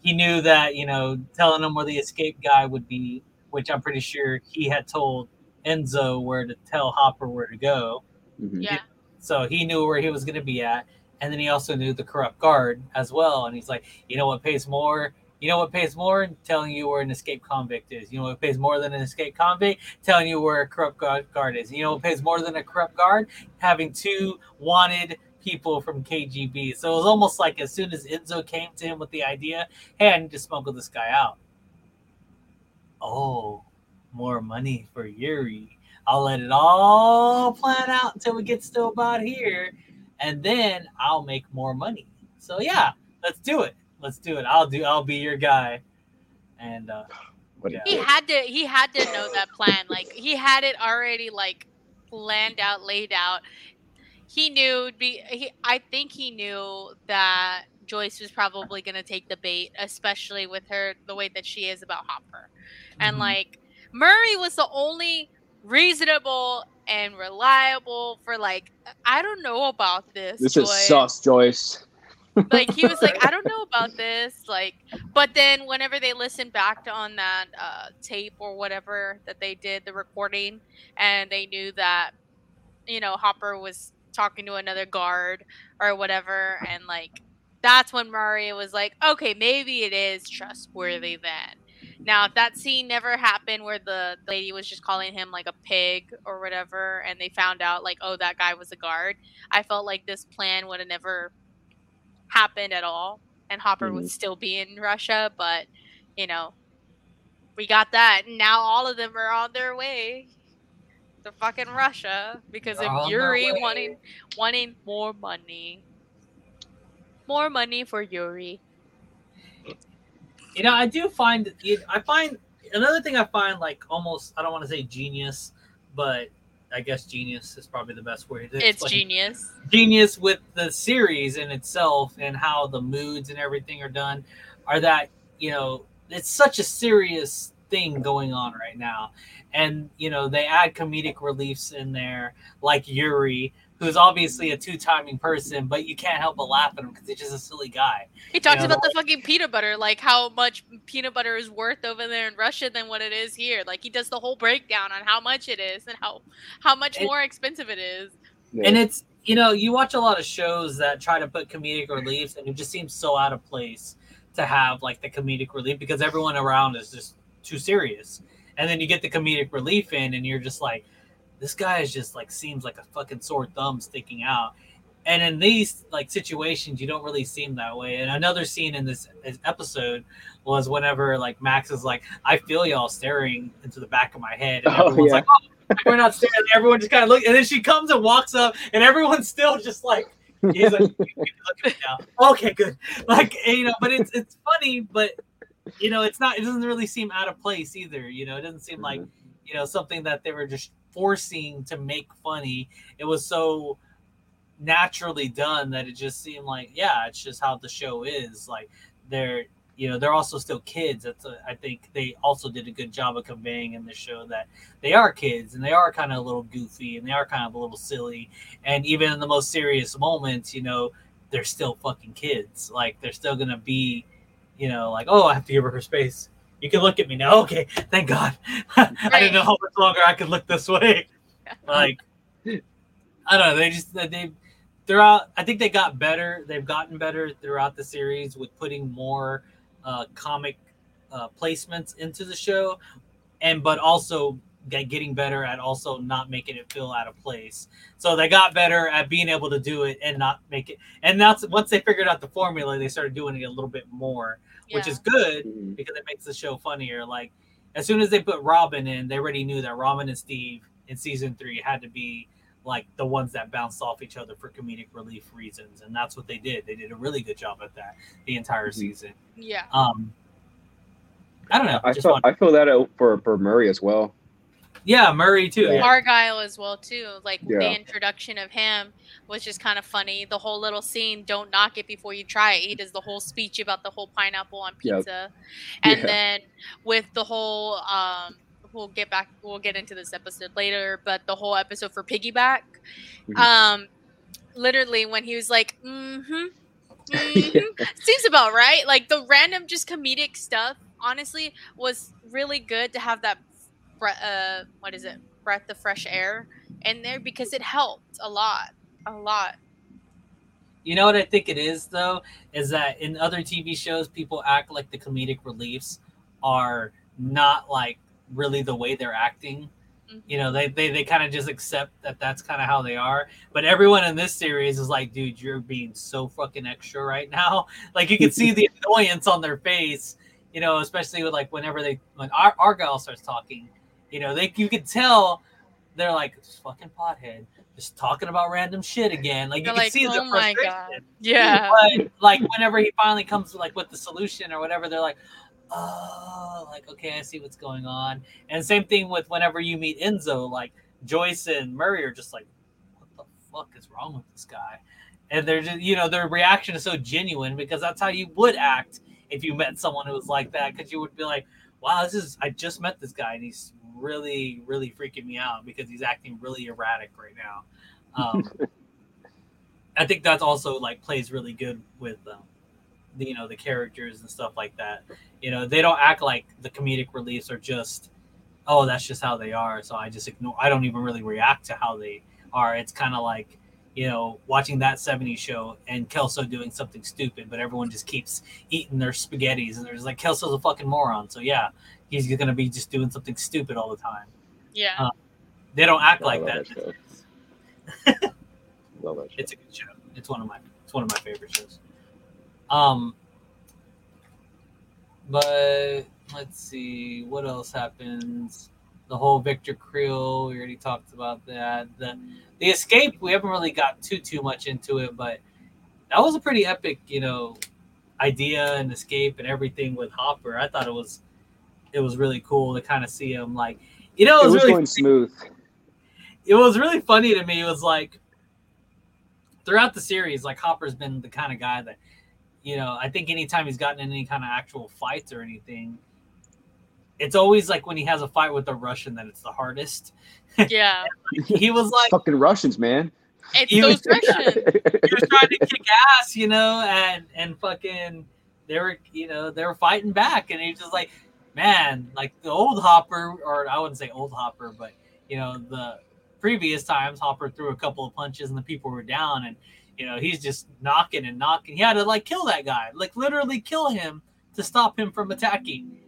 he knew that, you know, telling him where the escape guy would be, which I'm pretty sure he had told Enzo where to tell Hopper where to go. Mm-hmm. Yeah. So he knew where he was going to be at. And then he also knew the corrupt guard as well. And he's like, you know what pays more? You know what pays more? Telling you where an escaped convict is. You know what pays more than an escaped convict? Telling you where a corrupt guard is. You know what pays more than a corrupt guard? Having two wanted people from K G B. So it was almost like as soon as Enzo came to him with the idea, hey, I need to smuggle this guy out. Oh, more money for Yuri. I'll let it all plan out until it gets to about here. And then I'll make more money. So yeah, let's do it. Let's do it. I'll do. I'll be your guy. And uh, yeah. he had to. He had to know that plan. Like he had it already, like planned out, laid out. He knew. Be. He, I think he knew that Joyce was probably gonna take the bait, especially with her the way that she is about Hopper. Mm-hmm. And like Murray was the only reasonable and reliable for like I don't know about this. This Joyce. is sus, Joyce. Like, he was like, I don't know about this. Like, but then whenever they listened back to on that uh, tape or whatever that they did, the recording, and they knew that, you know, Hopper was talking to another guard or whatever. And, like, that's when Murray was like, okay, maybe it is trustworthy then. Now, if that scene never happened where the, the lady was just calling him, like, a pig or whatever, and they found out, like, oh, that guy was a guard, I felt like this plan would have never happened at all, and Hopper mm-hmm. would still be in Russia, but, you know, we got that, and now all of them are on their way to fucking Russia because They're of Yuri wanting, wanting more money. More money for Yuri. You know, I do find, I find, another thing I find, like, almost, I don't want to say genius, but I guess genius is probably the best word. It's, it's like genius. Genius with the series in itself and how the moods and everything are done are that, you know, it's such a serious thing going on right now. And, you know, they add comedic reliefs in there, like Yuri, who's obviously a two-timing person, but you can't help but laugh at him because he's just a silly guy. He talks you know, about like, the fucking peanut butter, like how much peanut butter is worth over there in Russia than what it is here. Like, he does the whole breakdown on how much it is and how, how much it, more expensive it is. And it's, you know, you watch a lot of shows that try to put comedic reliefs, and it just seems so out of place to have, like, the comedic relief because everyone around is just too serious. And then you get the comedic relief in, and you're just like, this guy is just like seems like a fucking sore thumb sticking out. And in these like situations, you don't really seem that way. And another scene in this episode was whenever like Max is like, I feel y'all staring into the back of my head. And oh, everyone's yeah. like, oh, we're not staring. Everyone just kind of looks. And then she comes and walks up and everyone's still just like, he's like, you can look at me now. Okay, good. Like, you know, but it's, it's funny, but you know, it's not, it doesn't really seem out of place either. You know, it doesn't seem like, you know, something that they were just forcing to make funny. It was so naturally done that it just seemed like, yeah, it's just how the show is. Like they're, you know, they're also still kids. That's a, I think they also did a good job of conveying in the show that they are kids and they are kind of a little goofy and they are kind of a little silly. And even in the most serious moments, you know, they're still fucking kids. Like they're still going to be, you know, like, oh, I have to give her her space. You can look at me now. Okay, thank God. Right. I didn't know how much longer I could look this way. Like, I don't know. They just they throughout. I think they got better. They've gotten better throughout the series with putting more uh, comic uh, placements into the show, and but also getting better at also not making it feel out of place. So they got better at being able to do it and not make it. And that's once they figured out the formula, they started doing it a little bit more. Yeah. Which is good because it makes the show funnier. Like as soon as they put Robin in, they already knew that Robin and Steve in season three had to be like the ones that bounced off each other for comedic relief reasons. And that's what they did. They did a really good job at that the entire season. Yeah. Um, I don't know. I feel, I feel that out for, for Murray as well. Yeah, Murray too. Yeah. Argyle as well too. Like yeah. the introduction of him was just kind of funny. The whole little scene, don't knock it before you try it. He does the whole speech about the whole pineapple on pizza, yeah. and yeah. then with the whole, um, we'll get back, we'll get into this episode later, but the whole episode for piggyback, mm-hmm. um, literally when he was like, mm-hmm, mm-hmm. yeah. seems about right. Like the random just comedic stuff, honestly, was really good to have that. Uh, what is it? Breath of fresh air in there because it helped a lot, a lot. You know what I think it is though is that in other T V shows, people act like the comedic reliefs are not like really the way they're acting. Mm-hmm. You know, they they, they kind of just accept that that's kind of how they are. But everyone in this series is like, dude, you're being so fucking extra right now. Like you can see the annoyance on their face. You know, especially with like whenever they when Ar- Argyle starts talking. You know, they you could tell they're like this fucking pothead just talking about random shit again. Like they're you can like, see oh the frustration. God. Yeah. But like whenever he finally comes like with the solution or whatever, they're like, oh, like okay, I see what's going on. And same thing with whenever you meet Enzo, like Joyce and Murray are just like, what the fuck is wrong with this guy? And they're just you know their reaction is so genuine because that's how you would act if you met someone who was like that because you would be like, wow, this is I just met this guy and he's really, really freaking me out because he's acting really erratic right now. Um, I think that's also like plays really good with um, the, you know, the characters and stuff like that. You know, they don't act like the comedic reliefs are just, oh, that's just how they are. So I just ignore, I don't even really react to how they are. It's kind of like, you know, watching That seventies Show and Kelso doing something stupid, but everyone just keeps eating their spaghettis and they're just like, Kelso's a fucking moron. So yeah, he's going to be just doing something stupid all the time. Yeah. Uh, they don't act I like that. that love that show. It's a good show. It's one of my, it's one of my favorite shows. Um, but let's see what else happens. The whole Victor Creel, we already talked about that. The the escape, we haven't really got too too much into it, but that was a pretty epic, you know, idea and escape and everything with Hopper. I thought it was it was really cool to kind of see him like, you know, it was, it was really going smooth. It was really funny to me. It was like throughout the series, like Hopper's been the kind of guy that, you know, I think anytime he's gotten in any kind of actual fights or anything, it's always like when he has a fight with a Russian that it's the hardest. Yeah. He was like, fucking Russians, man. It's those was, Russians. He was trying to kick ass, you know, and, and fucking they were, you know, they were fighting back. And he was just like, man, like the old Hopper, or I wouldn't say old Hopper, but, you know, the previous times Hopper threw a couple of punches and the people were down and, you know, he's just knocking and knocking. He had to like kill that guy, like literally kill him to stop him from attacking.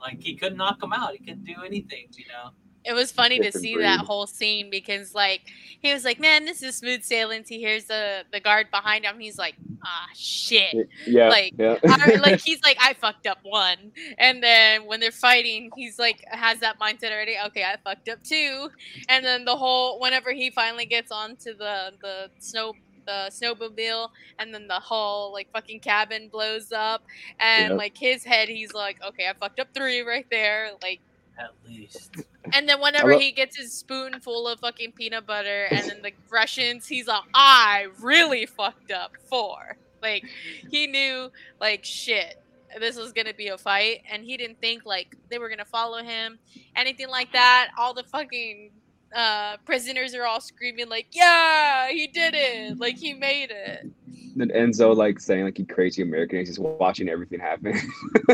Like, he couldn't knock him out. He couldn't do anything, you know? It was funny to see that whole scene because, like, he was like, man, this is smooth sailing. He hears the, the guard behind him. He's like, ah, shit. Yeah, like, yeah. I, like, he's like, I fucked up one. And then when they're fighting, he's like, has that mindset already. Okay, I fucked up two. And then the whole, whenever he finally gets onto the, the snow the snowmobile and then the whole like fucking cabin blows up and yep. like his head he's like, okay, I fucked up three right there, like at least. And then whenever love- he gets his spoon full of fucking peanut butter and then the Russians, he's like, I really fucked up four. Like he knew like shit, this was gonna be a fight and he didn't think like they were gonna follow him, anything like that. All the fucking Uh, prisoners are all screaming like, yeah, he did it, like he made it. Then Enzo like saying like he crazy American, he's just watching everything happen.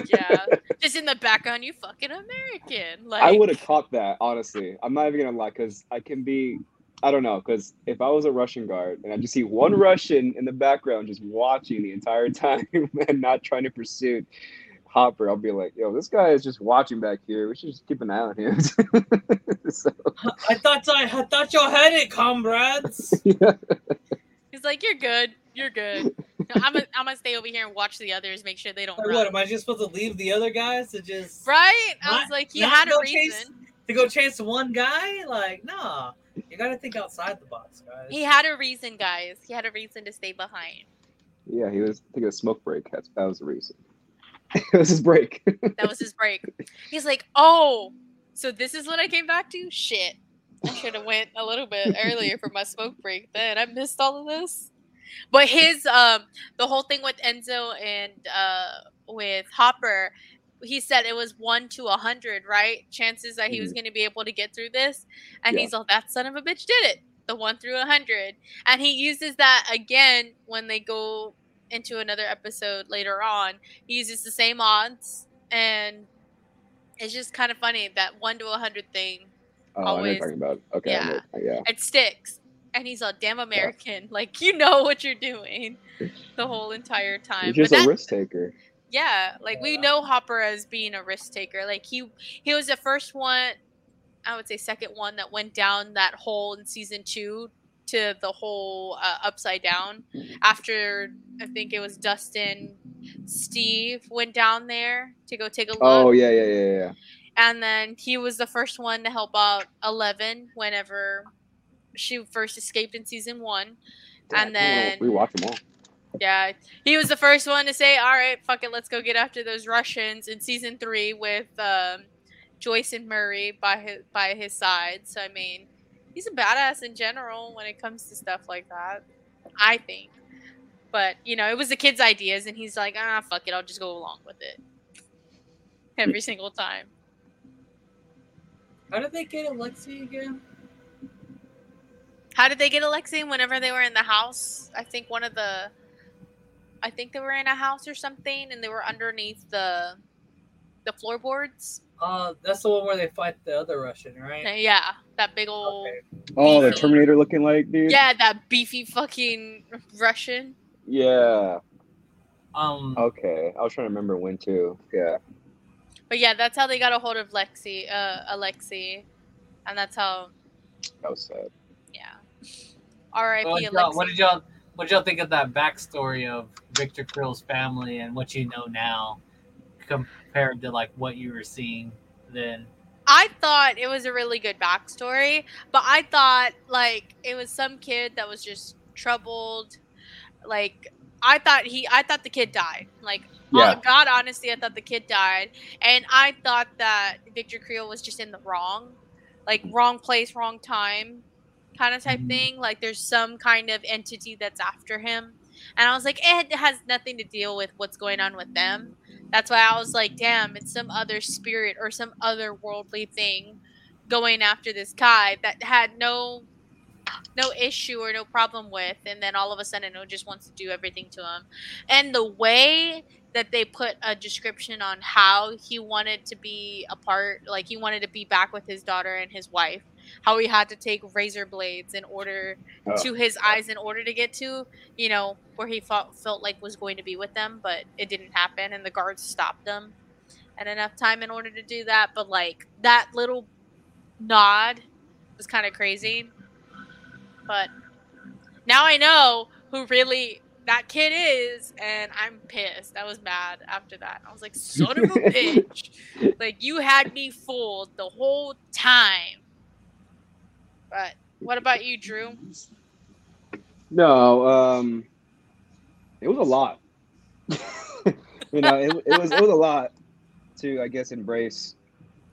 Yeah, just in the background, you fucking American. Like I would have caught that, honestly. I'm not even gonna lie, because I can be, I don't know, because if I was a Russian guard and I just see one Russian in the background just watching the entire time and not trying to pursue Hopper, I'll be like, yo, this guy is just watching back here. We should just keep an eye on him. so. I thought I, I thought y'all had it, comrades. Yeah. He's like, you're good. You're good. No, I'm gonna stay over here and watch the others, make sure they don't like, run. What, am I just supposed to leave the other guys to just... Right? Not, I was like, you had a reason. Chase, to go chase one guy? Like, nah. You gotta think outside the box, guys. He had a reason, guys. He had a reason to stay behind. Yeah, he was taking a smoke break. That's, that was the reason. It was his break. That was his break. He's like, oh, so this is what I came back to? Shit. I should have went a little bit earlier for my smoke break. Then I missed all of this. But his, um, the whole thing with Enzo and uh, with Hopper, he said it was one to a hundred, right? Chances that he was going to be able to get through this. And yeah. He's like, that son of a bitch did it. The one through a hundred. And he uses that again when they go into another episode later on. He uses the same odds and it's just kind of funny that one to a hundred thing. Oh, always, I know what you're talking about. Okay, yeah. It, yeah, it sticks. And he's all damn American, yeah. Like you know what you're doing the whole entire time. He's just a risk taker. Yeah, like yeah. We know Hopper as being a risk taker. Like he he was the first one, I would say second one that went down that hole in season two. To the whole uh, upside down after I think it was Dustin, Steve went down there to go take a look. Oh yeah, yeah, yeah, yeah. And then he was the first one to help out Eleven whenever she first escaped in season one. Damn, and then we watched them all. Yeah, he was the first one to say, "All right, fuck it, let's go get after those Russians" in season three with um, Joyce and Murray by his by his side. So I mean. He's a badass in general when it comes to stuff like that, I think. But, you know, it was the kid's ideas, and he's like, ah, fuck it, I'll just go along with it. Every single time. How did they get Alexei again? How did they get Alexei whenever they were in the house? I think one of the... I think they were in a house or something, and they were underneath the... the floorboards. Uh, that's the one where they fight the other Russian, right? Yeah, that big old. Okay. Oh, the Terminator looking like dude. Yeah, that beefy fucking Russian. Yeah. Um. Okay, I was trying to remember when too. Yeah. But yeah, that's how they got a hold of Lexi, uh, Alexi, and that's how. That was sad. Yeah. R I P. What, Alexi. what did y'all What did y'all think of that backstory of Victor Creel's family and what you know now, compared to like what you were seeing then? I thought it was a really good backstory, but I thought like it was some kid that was just troubled. Like I thought he, I thought the kid died. Like. Yeah. Oh, God, honestly, I thought the kid died. And I thought that Victor Creel was just in the wrong, like wrong place, wrong time kind of type mm-hmm. thing. Like there's some kind of entity that's after him. And I was like, it has nothing to deal with what's going on with them. That's why I was like, damn, it's some other spirit or some other worldly thing going after this guy that had no no issue or no problem with. And then all of a sudden, it just wants to do everything to him. And the way that they put a description on how he wanted to be a part, like he wanted to be back with his daughter and his wife, how he had to take razor blades in order oh. to his eyes in order to get to, you know, where he felt, felt like was going to be with them, but it didn't happen. And the guards stopped them at enough time in order to do that. But like that little nod was kind of crazy. But now I know who really that kid is, and I'm pissed. I was mad after that. I was like, son of a bitch. Like, you had me fooled the whole time. But what about you, Drew? No, um, it was a lot. you know, it, it was it was a lot to, I guess, embrace.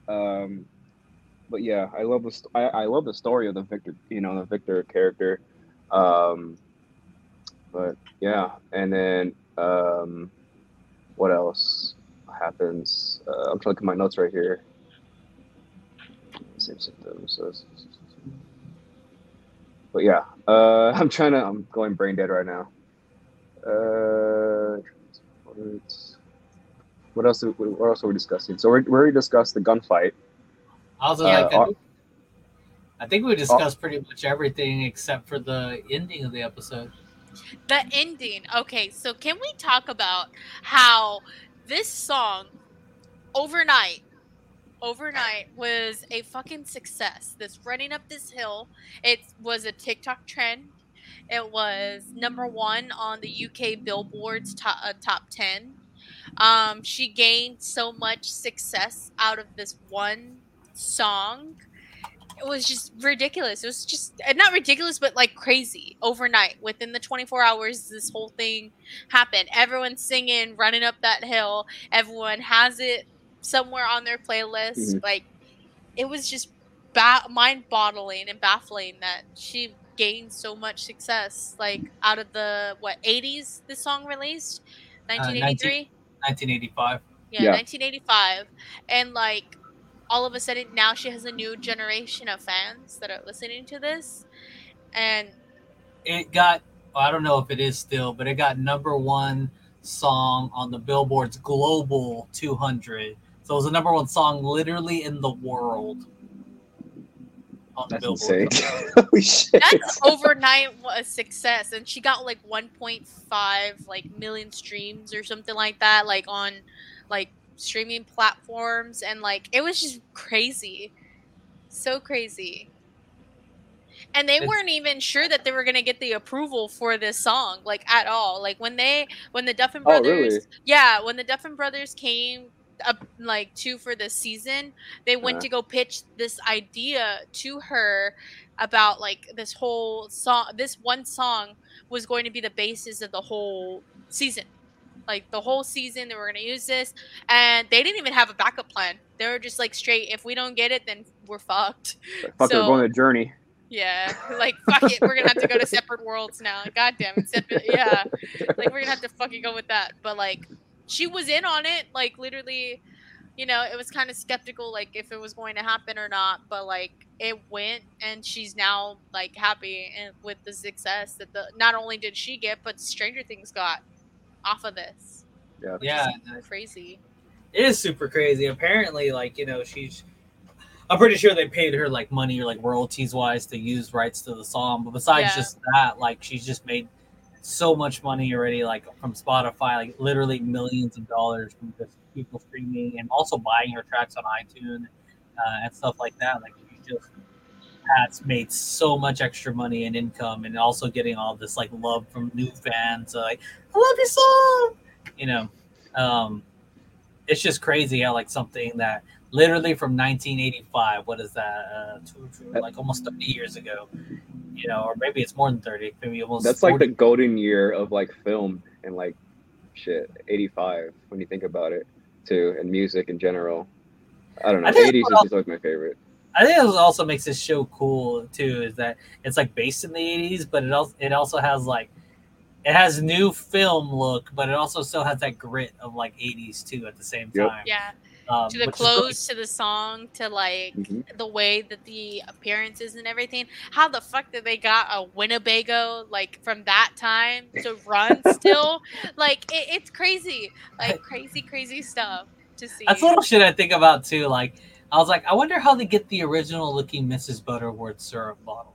Um, but yeah, I love the I, I love the story of the Victor, you know, the Victor character. Um, But yeah, and then um, what else happens? Uh, I'm trying to look at my notes right here. Same symptoms. But yeah, uh, I'm trying to. I'm going brain dead right now. Uh, what else? What else are we discussing? So we we discussed the gunfight. Also, uh, yeah, I think we discussed pretty much everything except for the ending of the episode. The ending. Okay, so can we talk about how this song overnight overnight was a fucking success? This Running Up This Hill, it was a TikTok trend. It was number one on the U K Billboard's top, uh, top ten. Um, she gained so much success out of this one song. It was just ridiculous. It was just not ridiculous, but like crazy overnight. Within the twenty-four hours, this whole thing happened. Everyone's singing, running up that hill. Everyone has it somewhere on their playlist. Mm-hmm. Like it was just ba- mind-boggling and baffling that she gained so much success. Like out of the what eighties, this song released nineteen eighty-three, uh, nineteen eighty-five. Yeah, yeah, nineteen eighty-five, and like. All of a sudden, now she has a new generation of fans that are listening to this. And it got, I don't know if it is still, but it got number one song on the Billboard's Global two hundred. So it was the number one song literally in the world. On the That's Billboard. Insane. Holy shit. That's overnight a success. And she got like one point five like million streams or something like that, like on like streaming platforms, and like it was just crazy, so crazy. And they weren't even sure that they were gonna get the approval for this song, like at all. Like when they, when the Duffin Brothers, oh, really? yeah, when the Duffin Brothers came up like two for the season, they went uh-huh. to go pitch this idea to her about like this whole song. This one song was going to be the basis of the whole season. Like, the whole season, they were going to use this. And they didn't even have a backup plan. They were just, like, straight, if we don't get it, then we're fucked. Like, fuck, so, we're going on a journey. Yeah. Like, fuck it. We're going to have to go to separate worlds now. God damn it. Separate, yeah. Like, we're going to have to fucking go with that. But, like, she was in on it. Like, literally, you know, it was kind of skeptical, like, if it was going to happen or not. But, like, it went. And she's now, like, happy and with the success that the not only did she get, but Stranger Things got. Off of this, yeah, yeah, crazy. It is super crazy. Apparently, like, you know, she's... I'm pretty sure they paid her, like, money or, like, royalties-wise to use rights to the song. But besides yeah. just that, like, she's just made so much money already, like, from Spotify. Like, literally millions of dollars from just people streaming and also buying her tracks on iTunes uh, and stuff like that. Like, she just has made so much extra money and income and also getting all this, like, love from new fans. Uh, like, I love your song! You know, um, it's just crazy how, like, something that... Literally from nineteen eighty-five, what is that? Uh, two, two, like almost thirty years ago, you know, or maybe it's more than thirty. Maybe almost. That's forty. Like the golden year of like film and like shit. eighty-five when you think about it, too, and music in general. I don't know. eighties is like my favorite. I think it also makes this show cool too. Is that it's like based in the eighties, but it also it also has like it has new film look, but it also still has that grit of like eighties too at the same time. Yep. Yeah. Um, to the clothes, really- to the song, to like mm-hmm. the way that the appearances and everything. How the fuck did they got a Winnebago like from that time to run still? Like it, it's crazy, like crazy, crazy stuff to see. That's a little shit I think about too. Like I was like, I wonder how they get the original looking Missus Butterworth syrup bottle.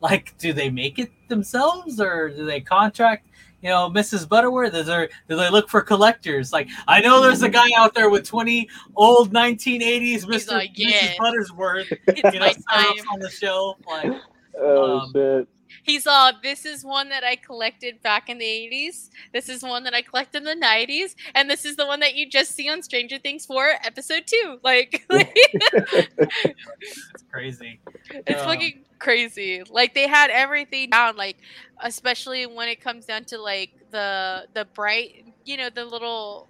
Like, do they make it themselves or do they contract? You know, Missus Butterworth, is there, do they look for collectors? Like, I know there's a guy out there with twenty old nineteen eighties Mister Like, yeah. Missus Butterworth, you know, on the shelf. Like, oh, um, shit. He's all, this is one that I collected back in the eighties. This is one that I collected in the nineties. And this is the one that you just see on Stranger Things four, episode two. Like, like it's crazy. It's um, fucking crazy. Like, they had everything down. Like, especially when it comes down to, like, the the bright, you know, the little,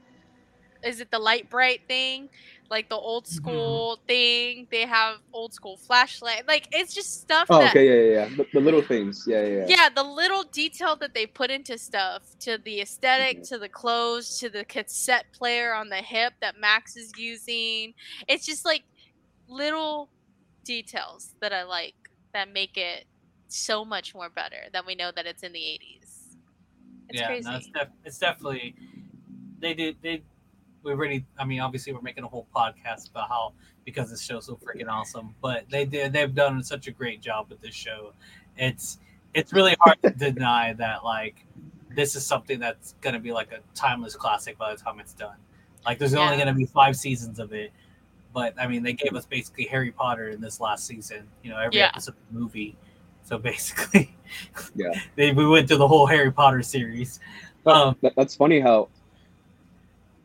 is it the light bright thing? Like, the old school mm-hmm. thing. They have old school flashlight. Like, it's just stuff oh, that... okay, yeah, yeah, yeah. The, the little things. Yeah, yeah, yeah. Yeah, the little detail that they put into stuff. To the aesthetic, mm-hmm. to the clothes, to the cassette player on the hip that Max is using. It's just, like, little details that I like that make it so much more better that we know that it's in the eighties. It's yeah, crazy. No, it's, def- it's definitely... They did... They, We already, I mean, obviously, we're making a whole podcast about how because this show's so freaking awesome. But they did, they've done such a great job with this show. It's it's really hard to deny that like this is something that's gonna be like a timeless classic by the time it's done. Like, there's yeah. only gonna be five seasons of it. But I mean, they gave us basically Harry Potter in this last season. You know, every yeah. episode of the movie. So basically, yeah, they we went through the whole Harry Potter series. Um, that, that's funny how.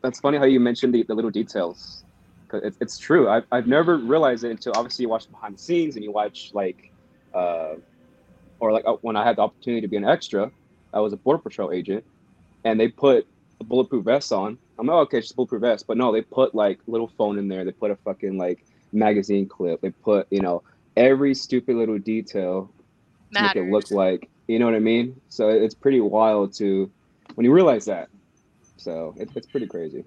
That's funny how you mentioned the, the little details. Cause it, it's true. I've, I've never realized it until obviously you watch behind the scenes and you watch like, uh, or like uh, when I had the opportunity to be an extra, I was a Border Patrol agent and they put a bulletproof vest on. I'm like, oh, okay, just a bulletproof vest. But no, they put like little phone in there. They put a fucking like magazine clip. They put, you know, every stupid little detail to make it look like, you know what I mean? So it's pretty wild to, when you realize that. So it, it's pretty crazy.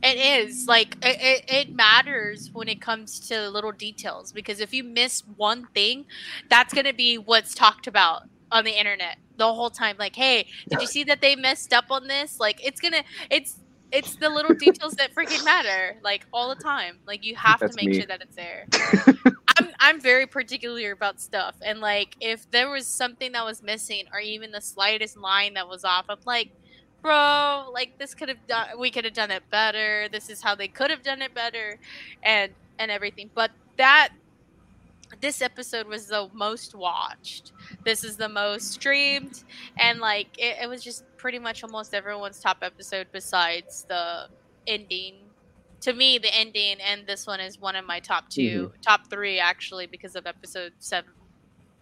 It is like it, it, it matters when it comes to little details, because if you miss one thing, that's going to be what's talked about on the internet the whole time. Like, hey, did you see that they messed up on this? Like, it's going to it's it's the little details that freaking matter, like all the time. Like, you have that's to make me. sure that it's there. I'm I'm very particular about stuff. And like, if there was something that was missing or even the slightest line that was off, I'm like, bro, like this could have done, we could have done it better. This is how they could have done it better and, and everything. But that, this episode was the most watched. This is the most streamed. And like, it, it was just pretty much almost everyone's top episode besides the ending. To me, the ending and this one is one of my top two, mm-hmm. top three actually, because of episode seven,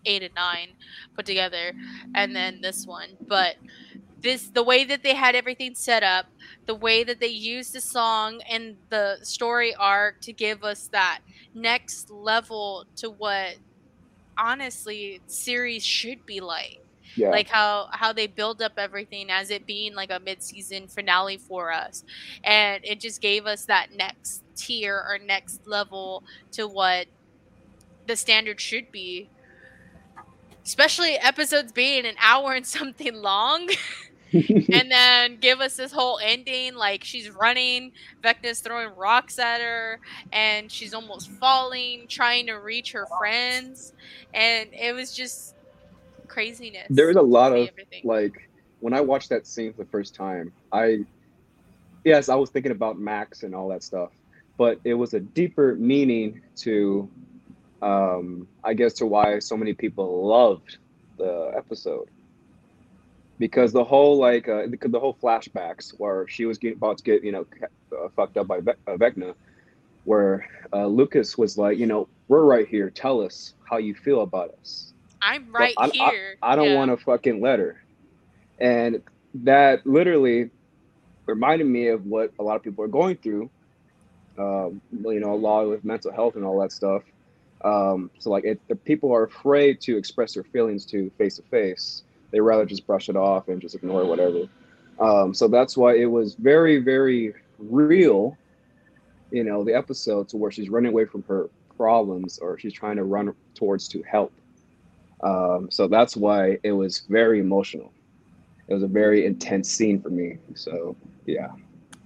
eight and nine put together. And then this one, but This the way that they had everything set up, the way that they used the song and the story arc to give us that next level to what, honestly, series should be like. Yeah. Like how, how they build up everything as it being like a mid-season finale for us. And it just gave us that next tier or next level to what the standard should be. Especially episodes being an hour and something long. and then give us this whole ending, like she's running, Vecna's throwing rocks at her, and she's almost falling, trying to reach her friends, and it was just craziness. There was a lot of everything. Like when I watched that scene for the first time, I yes, I was thinking about Max and all that stuff, but it was a deeper meaning to, um, I guess, to why so many people loved the episode. Because the whole like uh, the whole flashbacks where she was getting, about to get you know uh, fucked up by Ve- uh, Vecna, where uh, Lucas was like, you know, we're right here. Tell us how you feel about us. I'm right I, here. I, I, I don't yeah. want a fucking letter, and that literally reminded me of what a lot of people are going through. Um, you know, a lot with mental health and all that stuff. Um, so like, it, the people are afraid to express their feelings to face to face. They rather just brush it off and just ignore whatever. Um, so that's why it was very, very real, you know, the episode to where she's running away from her problems or she's trying to run towards to help. Um, so that's why it was very emotional. It was a very intense scene for me. So, yeah.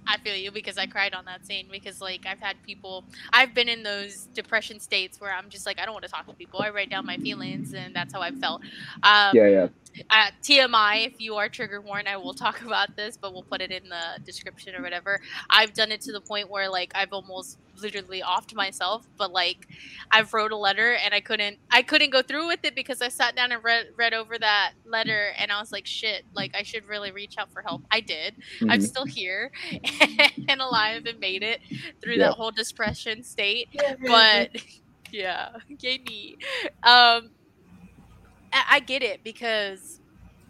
I feel you because I cried on that scene because, like, I've had people... I've been in those depression states where I'm just like, I don't want to talk to people. I write down my feelings, and that's how I felt. Um, yeah, yeah. Uh, T M I, if you are trigger warned, I will talk about this, but we'll put it in the description or whatever. I've done it to the point where, like, I've almost literally offed myself, but, like, I've wrote a letter, and I couldn't I couldn't go through with it because I sat down and read, read over that letter, and I was like, shit, like, I should really reach out for help. I did. Mm-hmm. I'm still here and alive and made it through yeah. that whole depression state, yeah, but, yeah, gave me. Um, I get it because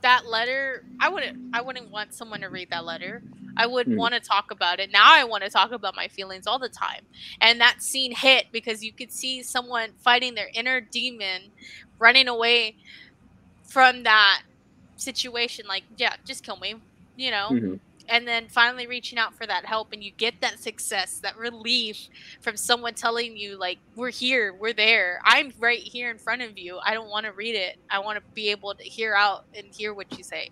that letter, I wouldn't, I wouldn't want someone to read that letter. I would mm. want to talk about it. Now I want to talk about my feelings all the time. And that scene hit because you could see someone fighting their inner demon, running away from that situation. Like, yeah, just kill me, you know? Mm-hmm. And then finally reaching out for that help, and you get that success, that relief from someone telling you, like, we're here, we're there. I'm right here in front of you. I don't want to read it. I want to be able to hear out and hear what you say.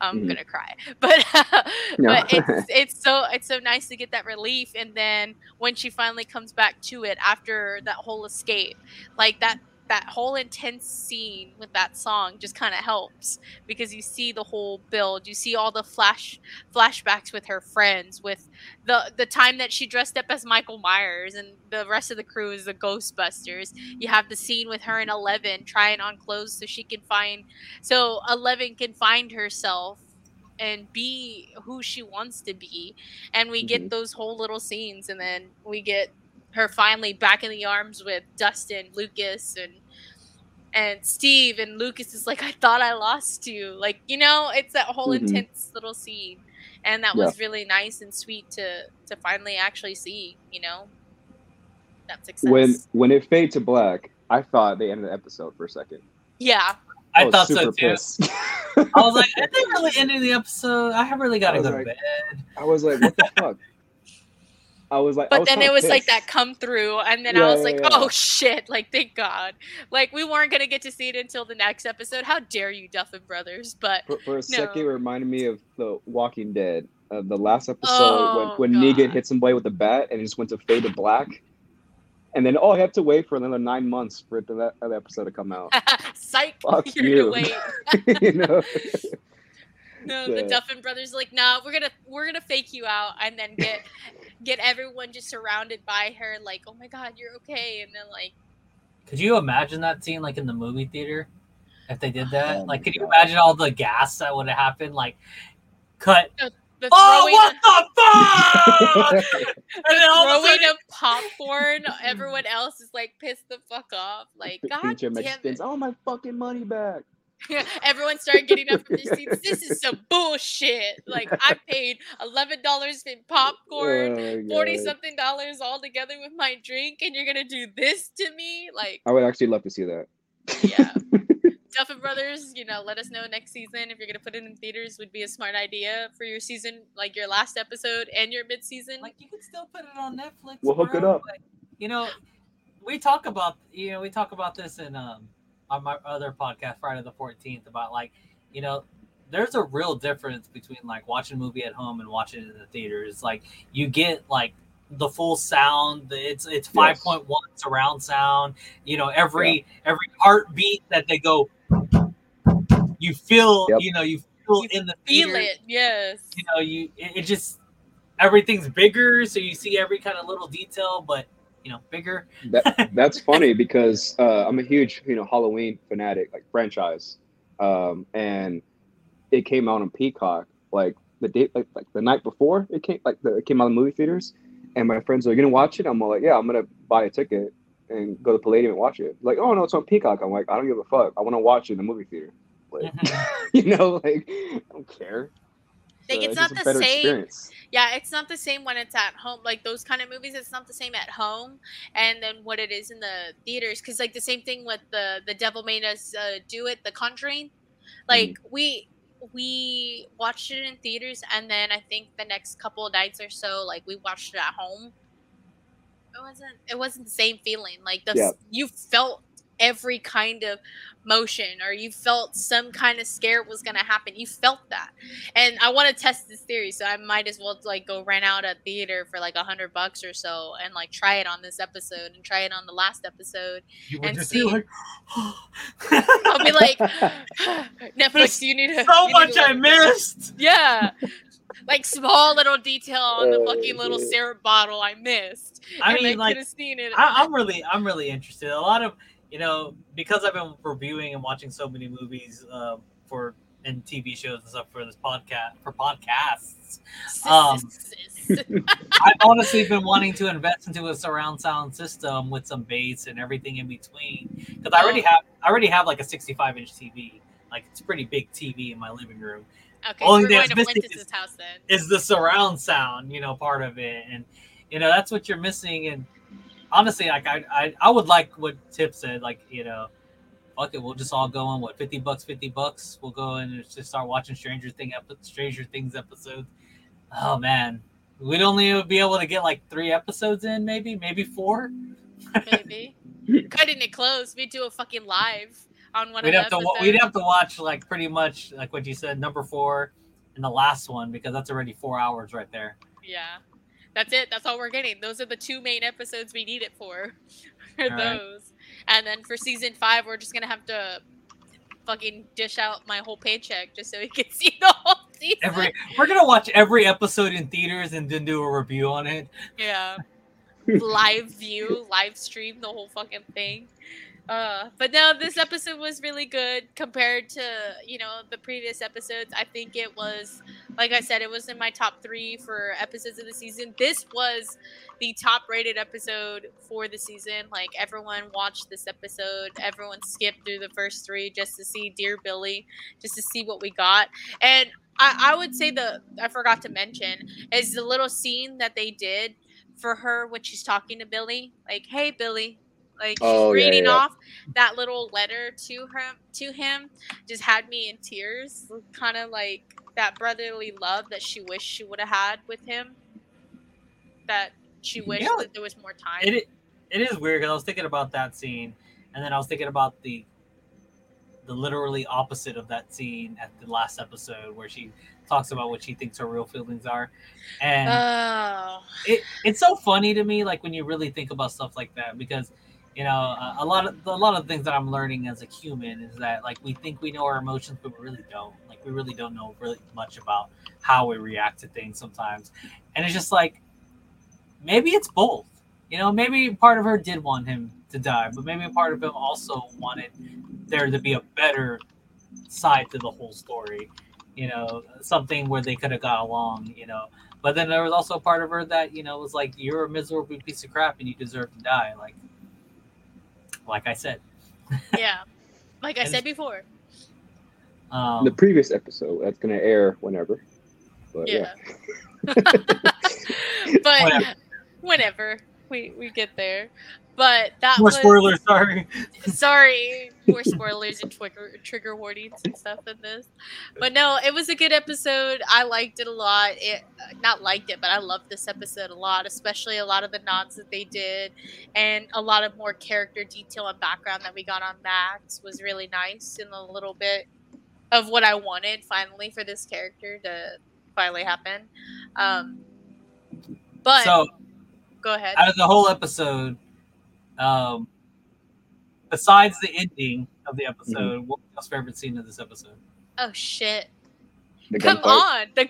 I'm mm-hmm. going to cry. But, uh, no. but it's, it's so it's so nice to get that relief. And then when she finally comes back to it after that whole escape, like that, that whole intense scene with that song just kind of helps because you see the whole build. You see all the flash flashbacks with her friends, with the, the time that she dressed up as Michael Myers and the rest of the crew is the Ghostbusters. You have the scene with her and Eleven trying on clothes so she can find, so Eleven can find herself and be who she wants to be. And we mm-hmm. get those whole little scenes, and then we get her finally back in the arms with Dustin, Lucas, and and Steve. And Lucas is like, I thought I lost you. Like, you know, it's that whole mm-hmm. intense little scene. And that yeah. was really nice and sweet to to finally actually see, you know, that success. When, when it faded to black, I thought they ended the episode for a second. Yeah. I, I thought so, too. Pissed. I was like, are they really ending the episode? I really got to go to bed. I was like, what the fuck? I was like, but I was then it was pissed. Like that come through, and then yeah, I was yeah, like, yeah. "Oh shit!" Like, thank God. Like, we weren't gonna get to see it until the next episode. How dare you, Duffin Brothers? But for, for a no. second, it reminded me of The Walking Dead, uh, the last episode oh, when, when Negan hit somebody with a bat, and it just went to fade to black, and then oh, I had to wait for another nine months for it to that, that episode to come out. Psych, fuck you. Wait. You know. No, the Duffin Brothers are like, nah, we're gonna we're gonna fake you out, and then get get everyone just surrounded by her, like, oh my God, you're okay, and then like. Could you imagine that scene like in the movie theater, if they did that? Oh, like, could you imagine all the gas that would have happened? Like, cut. The, the oh, what the, the fuck! And then all throwing of a sudden... popcorn. Everyone else is like, pissed the fuck off. Like, the God damn it! All my fucking money back. Everyone started getting up from their seats. This is some bullshit. Like, I paid eleven dollars in popcorn, oh, forty something dollars all together with my drink, and you're gonna do this to me? Like, I would actually love to see that. Yeah, Duffin Brothers, you know, let us know next season if you're gonna put it in theaters. Would be a smart idea for your season, like your last episode and your mid season. Like, you can still put it on Netflix. We'll bro. hook it up. Like, you know, we talk about you know we talk about this in um. on my other podcast, Friday the fourteenth, about like, you know, there's a real difference between like watching a movie at home and watching it in the theater. It's like you get like the full sound. It's it's yes. five point one surround sound. You know, every yeah. every heartbeat that they go, you feel. Yep. You know, you feel you in the feel theater. It. Yes. You know, you it, it just everything's bigger, so you see every kind of little detail, but you know, bigger. that, that's funny because uh, I'm a huge, you know, Halloween fanatic, like franchise, um, and it came out on Peacock like the day, like, like the night before it came, like the, it came out in movie theaters. And my friends are like, "You gonna watch it?" I'm all like, "Yeah, I'm gonna buy a ticket and go to Palladium and watch it." Like, "Oh no, it's on Peacock." I'm like, "I don't give a fuck. I want to watch it in the movie theater." Like, you know, like I don't care. Like so it's, it's not the same. Experience. Yeah, it's not the same when it's at home. Like those kind of movies, it's not the same at home, and then what it is in the theaters. Because like the same thing with the the Devil Made Us uh, Do It, The Conjuring. Like mm. we we watched it in theaters, and then I think the next couple of nights or so, like we watched it at home. It wasn't. It wasn't the same feeling. Like the yeah. you felt every kind of motion, or you felt some kind of scare was going to happen. You felt that. And I want to test this theory, so I might as well like go rent out a theater for like a hundred bucks or so and like try it on this episode and try it on the last episode you and see. Like, I'll be like, Netflix, There's you need to, so you much need to I missed. Yeah. Like small little detail on the lucky little syrup bottle I missed. I mean, I like, seen it. I, I'm really, I'm really interested. A lot of, You know, because I've been reviewing and watching so many movies uh, for and T V shows and stuff for this podcast for podcasts, um, I've honestly been wanting to invest into a surround sound system with some bass and everything in between. Because I already have, I already have like a sixty-five inch T V, like it's a pretty big T V in my living room. Okay, only so we're going to Lintus's house then. Is the surround sound, you know, part of it, and you know that's what you're missing. And honestly, like I, I, I would like what Tip said. Like, you know, fuck it, we'll just all go on what fifty bucks, fifty bucks. We'll go in and just start watching Stranger Thing epi- Stranger Things episodes. Oh man, we'd only be able to get like three episodes in, maybe, maybe four. Maybe cutting it close. We'd do a fucking live on one. We'd of have the to. Episodes. We'd have to watch like pretty much like what you said, number four and the last one, because that's already four hours right there. Yeah. That's it. That's all we're getting. Those are the two main episodes we need it for. for all those. Right. And then for season five, we're just going to have to fucking dish out my whole paycheck just so we can see the whole season. Every, we're going to watch every episode in theaters and then do a review on it. Yeah. Live view, live stream the whole fucking thing. Uh, but no, this episode was really good compared to, you know, the previous episodes. I think it was, like I said, it was in my top three for episodes of the season. This was the top rated episode for the season. Like everyone watched this episode. Everyone skipped through the first three just to see Dear Billy, just to see what we got. And I, I would say the, I forgot to mention is the little scene that they did for her when she's talking to Billy, like, "Hey, Billy." Like oh, she's reading yeah, yeah. off that little letter to her to him just had me in tears. Kind of like that brotherly love that she wished she would have had with him. That she wished yeah. that there was more time. It it is weird because I was thinking about that scene, and then I was thinking about the the literally opposite of that scene at the last episode where she talks about what she thinks her real feelings are, and oh. it it's so funny to me like when you really think about stuff like that because. You know, a lot of a lot of things that I'm learning as a human is that like we think we know our emotions, but we really don't. Like we really don't know really much about how we react to things sometimes, and it's just like maybe it's both. You know, maybe part of her did want him to die, but maybe part of him also wanted there to be a better side to the whole story. You know, something where they could have got along. You know, but then there was also a part of her that you know was like, "You're a miserable piece of crap, and you deserve to die." Like. Like I said. Yeah. Like I said before. Um, the previous episode that's going to air whenever. But yeah. yeah. but whenever. whenever we we get there. But that more was spoilers, sorry. Sorry. More spoilers and trigger, trigger warnings and stuff in this. But no, it was a good episode. I liked it a lot. It not liked it, but I loved this episode a lot, especially a lot of the nods that they did and a lot of more character detail and background that we got on Max was really nice in a little bit of what I wanted finally for this character to finally happen. Um, but so, go ahead. Out of the whole episode, um, besides the ending of the episode, mm-hmm. what was your favorite scene of this episode? Oh shit. The Come on! The,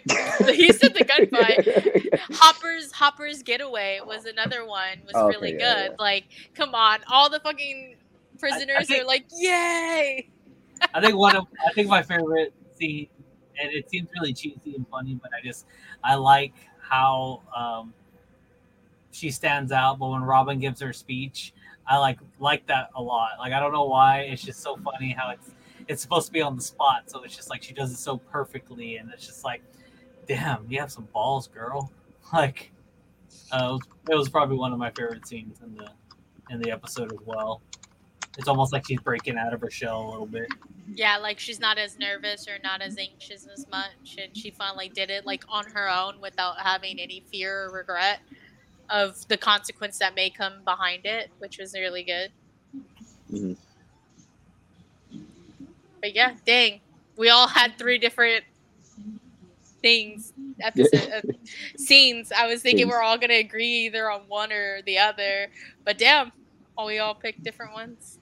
he said the gunfight. Hopper's Hopper's getaway was another one. Was oh, okay, really yeah, good. Yeah. Like, come on! All the fucking prisoners I, I think, are like, yay! I think one of I think my favorite scene, and it seems really cheesy and funny, but I just I like how um, she stands out. But when Robin gives her speech, I like like that a lot. Like, I don't know why. It's just so funny how it's. It's supposed to be on the spot, so it's just like she does it so perfectly, and it's just like, damn, you have some balls, girl. Like, uh, it was probably one of my favorite scenes in the in the episode as well. It's almost like she's breaking out of her shell a little bit. Yeah, like she's not as nervous or not as anxious as much, and she finally did it like on her own without having any fear or regret of the consequence that may come behind it, which was really good. Mm-hmm. But yeah, dang, we all had three different things, episode, uh, scenes. I was thinking we're all going to agree either on one or the other, but damn, we all picked different ones.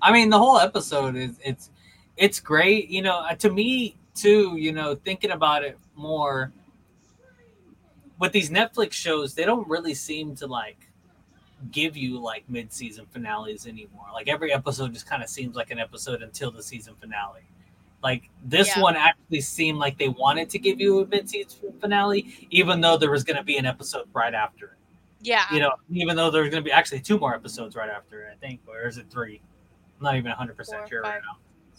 I mean, the whole episode is it's it's great, you know. To me, too, you know, thinking about it more with these Netflix shows, they don't really seem to like give you like mid-season finales anymore. Like every episode just kind of seems like an episode until the season finale. Like this yeah. one actually seemed like they wanted to give you a mid-season finale, even though there was going to be an episode right after it. Yeah. You know, even though there's going to be actually two more episodes right after it, I think, or is it three? I'm not even one hundred percent Four, sure five, right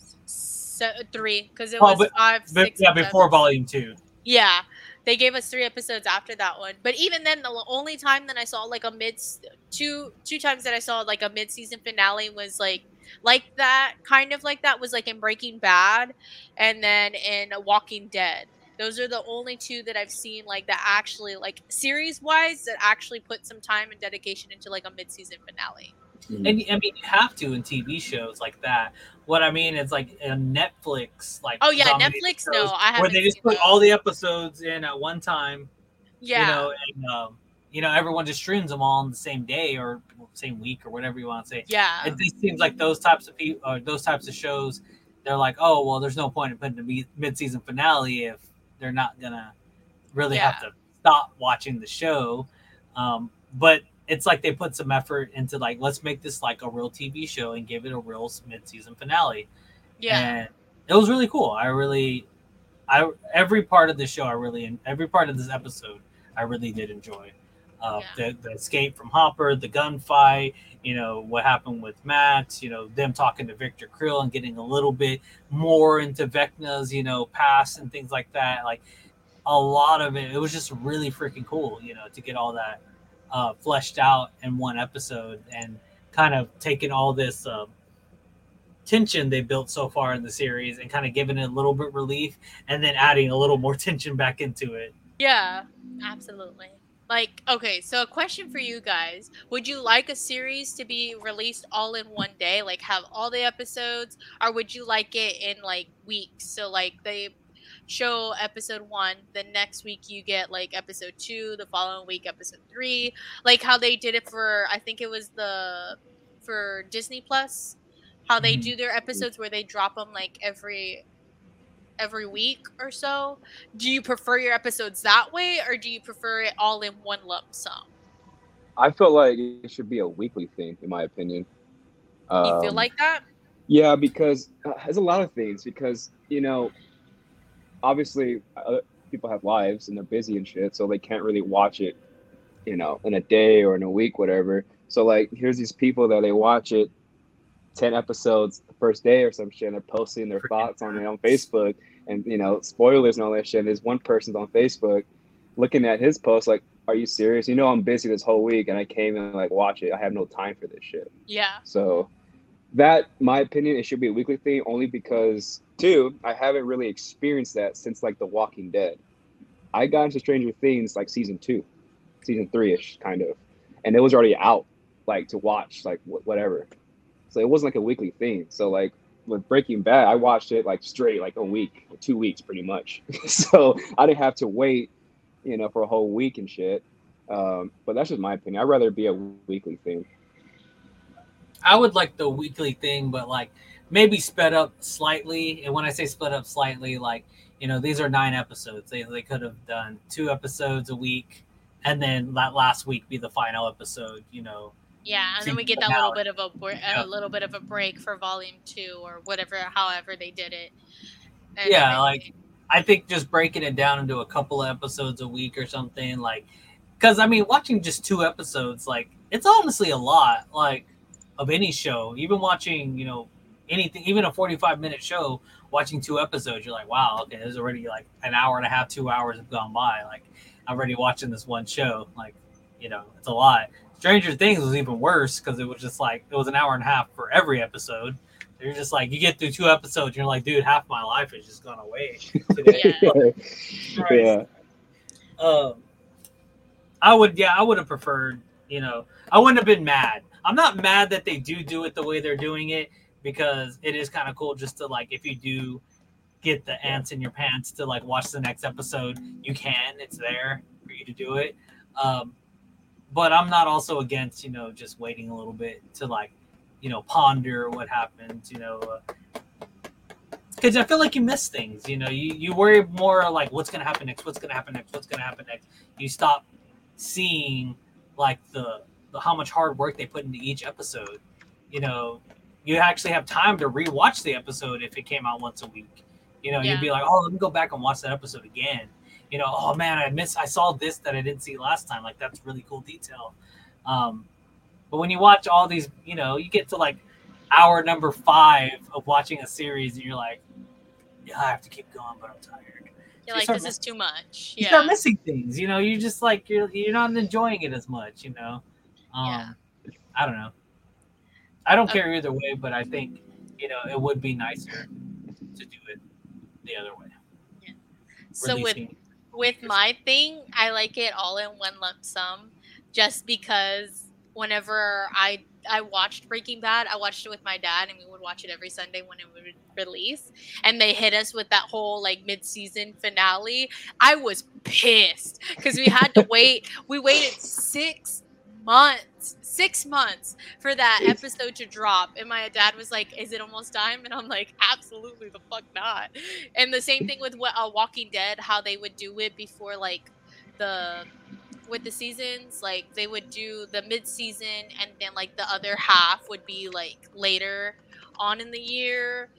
now. So, three, because it oh, was but, five, but, six. Yeah, before seven. Volume two. Yeah. They gave us three episodes after that one. But even then, the only time that I saw like a mid two two times that I saw like a mid-season finale was like like that kind of like that was like in Breaking Bad and then in Walking Dead. Those are the only two that I've seen like that actually like series wise that actually put some time and dedication into like a mid-season finale. Mm-hmm. And I mean, you have to in T V shows like that. What I mean is like a Netflix, like oh yeah, Netflix. Shows, no, I haven't where they just put those. All the episodes in at one time. Yeah, you know, and um, you know, everyone just streams them all on the same day or same week or whatever you want to say. Yeah, it just seems like those types of people or those types of shows. They're like, oh well, there's no point in putting a mid-season finale if they're not gonna really yeah. have to stop watching the show. Um, but it's like they put some effort into like, let's make this like a real T V show and give it a real mid-season finale. Yeah. And it was really cool. I really, I, every part of the show, I really, every part of this episode, I really did enjoy uh, yeah. the, the escape from Hopper, the gunfight, you know, what happened with Max, you know, them talking to Victor Creel and getting a little bit more into Vecna's, you know, past and things like that. Like a lot of it, it was just really freaking cool, you know, to get all that, Uh, fleshed out in one episode and kind of taking all this uh, tension they built so far in the series and kind of giving it a little bit relief and then adding a little more tension back into it. Yeah, absolutely. Like, okay, so a question for you guys. Would you like a series to be released all in one day, like have all the episodes, or would you like it in like weeks? So like they show episode one, the next week you get like episode two, the following week episode three, like how they did it for I think it was the for Disney Plus, how they mm-hmm. do their episodes where they drop them like every every week or so. Do you prefer your episodes that way, or do you prefer it all in one lump sum? I feel like it should be a weekly thing, in my opinion. Um, you feel like that? Yeah, because uh, there's a lot of things because you know. Obviously, uh, people have lives and they're busy and shit, so they can't really watch it, you know, in a day or in a week, whatever. So, like, here's these people that they watch it ten episodes the first day or some shit, and they're posting their thoughts on their own Facebook and, you know, spoilers and all that shit. And there's one person's on Facebook looking at his post like, are you serious? You know, I'm busy this whole week and I came and, like, watch it. I have no time for this shit. Yeah. So, that, my opinion, it should be a weekly thing only because... Two, I haven't really experienced that since like The Walking Dead. I got into Stranger Things like season two, season three-ish kind of, and it was already out like to watch like wh- whatever. So it wasn't like a weekly thing. So like with Breaking Bad, I watched it like straight, like a week, two weeks pretty much. So I didn't have to wait, you know, for a whole week and shit. Um, but that's just my opinion. I'd rather be a weekly thing. I would like the weekly thing, but like maybe sped up slightly. And when I say sped up slightly, like, you know, these are nine episodes. They they could have done two episodes a week, and then that last week be the final episode, you know. Yeah, and then we get that little bit of a, a little bit of a break for volume two or whatever, however they did it. And yeah, everything. Like I think just breaking it down into a couple of episodes a week or something, like, because I mean, watching just two episodes, like, it's honestly a lot, like, of any show. Even watching, you know, anything, even a forty-five minute show, watching two episodes, you're like, wow, okay, there's already like an hour and a half, two hours have gone by. Like, I'm already watching this one show. Like, you know, it's a lot. Stranger Things was even worse because it was just like, it was an hour and a half for every episode. You're just like, you get through two episodes, you're like, dude, half my life is just gone away today. Yeah. Yeah. Um, I would, yeah, I would have preferred, you know, I wouldn't have been mad. I'm not mad that they do do it the way they're doing it, because it is kind of cool just to like, if you do get the ants in your pants to like watch the next episode, you can, it's there for you to do it. Um, But I'm not also against, you know, just waiting a little bit to, like, you know, ponder what happened, you know. Because I feel like you miss things, you know. You, you worry more, like, what's going to happen next, what's going to happen next, what's going to happen next. You stop seeing, like, the, the how much hard work they put into each episode. You know, you actually have time to rewatch the episode if it came out once a week. You know, yeah. You'd be like, oh, let me go back and watch that episode again. You know, oh man, I miss, I saw this that I didn't see last time. Like, that's really cool detail. Um, but when you watch all these, you know, you get to like hour number five of watching a series and you're like, yeah, I have to keep going, but I'm tired. You're like, this is too much. Yeah. You start missing things, you know, you're just like, you're, you're not enjoying it as much, you know? Um, yeah. I don't know. I don't okay. care either way, but I think, you know, it would be nicer to do it the other way. Yeah. So with... With my thing, I like it all in one lump sum, just because whenever I I watched Breaking Bad, I watched it with my dad, and we would watch it every Sunday when it would release, and they hit us with that whole like mid-season finale. I was pissed because we had to wait. We waited six months, six months for that episode to drop, and my dad was like, "Is it almost time?" And I'm like, "Absolutely the fuck not." And the same thing with what uh, Walking Dead, how they would do it before like the with the seasons, like they would do the mid-season, and then like the other half would be like later on in the year,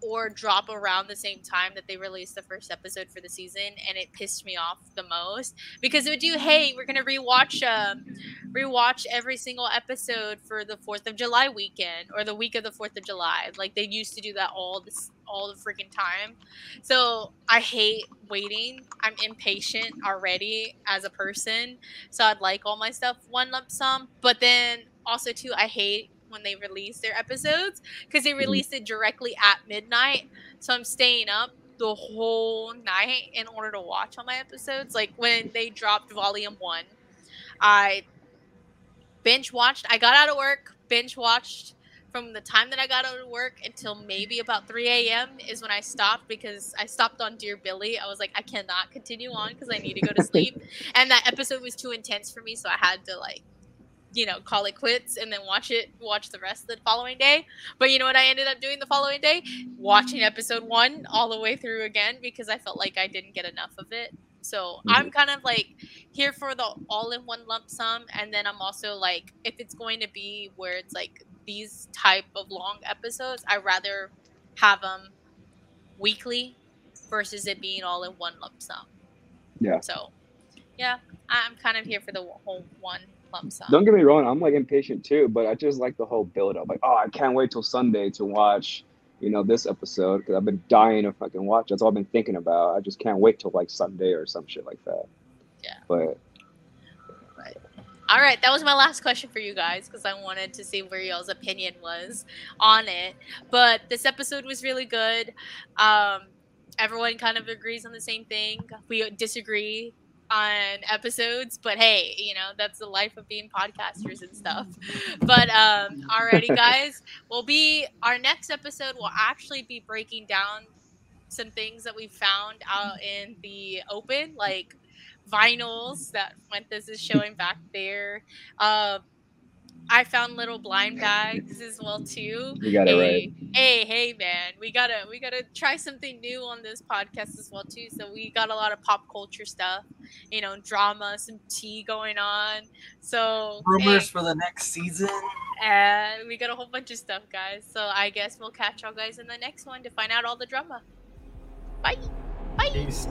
or drop around the same time that they released the first episode for the season. And it pissed me off the most because it would do, hey, we're gonna rewatch um rewatch every single episode for the fourth of July weekend or the week of the fourth of July. Like they used to do that all this all the freaking time. So I hate waiting. I'm impatient already as a person, so I'd like all my stuff one lump sum. But then also too, I hate when they release their episodes because they release it directly at midnight, so I'm staying up the whole night in order to watch all my episodes. Like when they dropped volume one, I binge watched. I got out of work, binge watched from the time that I got out of work until maybe about three a.m. is when I stopped, because I stopped on Dear Billy. I was like, I cannot continue on because I need to go to sleep, and that episode was too intense for me, so I had to like, you know, call it quits and then watch it, watch the rest of the following day. But you know what I ended up doing the following day? Watching episode one all the way through again because I felt like I didn't get enough of it. So I'm kind of like here for the all in one lump sum. And then I'm also like, if it's going to be where it's like these type of long episodes, I rather have them weekly versus it being all in one lump sum. Yeah. So yeah, I'm kind of here for the whole one. Don't get me wrong, I'm like impatient too, but I just like the whole build up. Like, oh, I can't wait till Sunday to watch, you know, this episode because I've been dying to fucking watch. That's all I've been thinking about. I just can't wait till like Sunday or some shit like that. Yeah. But. Right. All right, that was my last question for you guys because I wanted to see where y'all's opinion was on it. But this episode was really good. Um, everyone kind of agrees on the same thing. We disagree on episodes, but hey, you know, that's the life of being podcasters and stuff. But um, alrighty, guys, we'll be our next episode will actually be breaking down some things that we found out in the open, like vinyls that Fuentes is showing back there. Uh, I found little blind bags as well too. You got it hey, right. Hey, hey, man, we gotta we gotta try something new on this podcast as well too. So we got a lot of pop culture stuff, you know, drama, some tea going on. So rumors hey. for the next season. And we got a whole bunch of stuff, guys. So I guess we'll catch y'all guys in the next one to find out all the drama. Bye. Bye. Peace.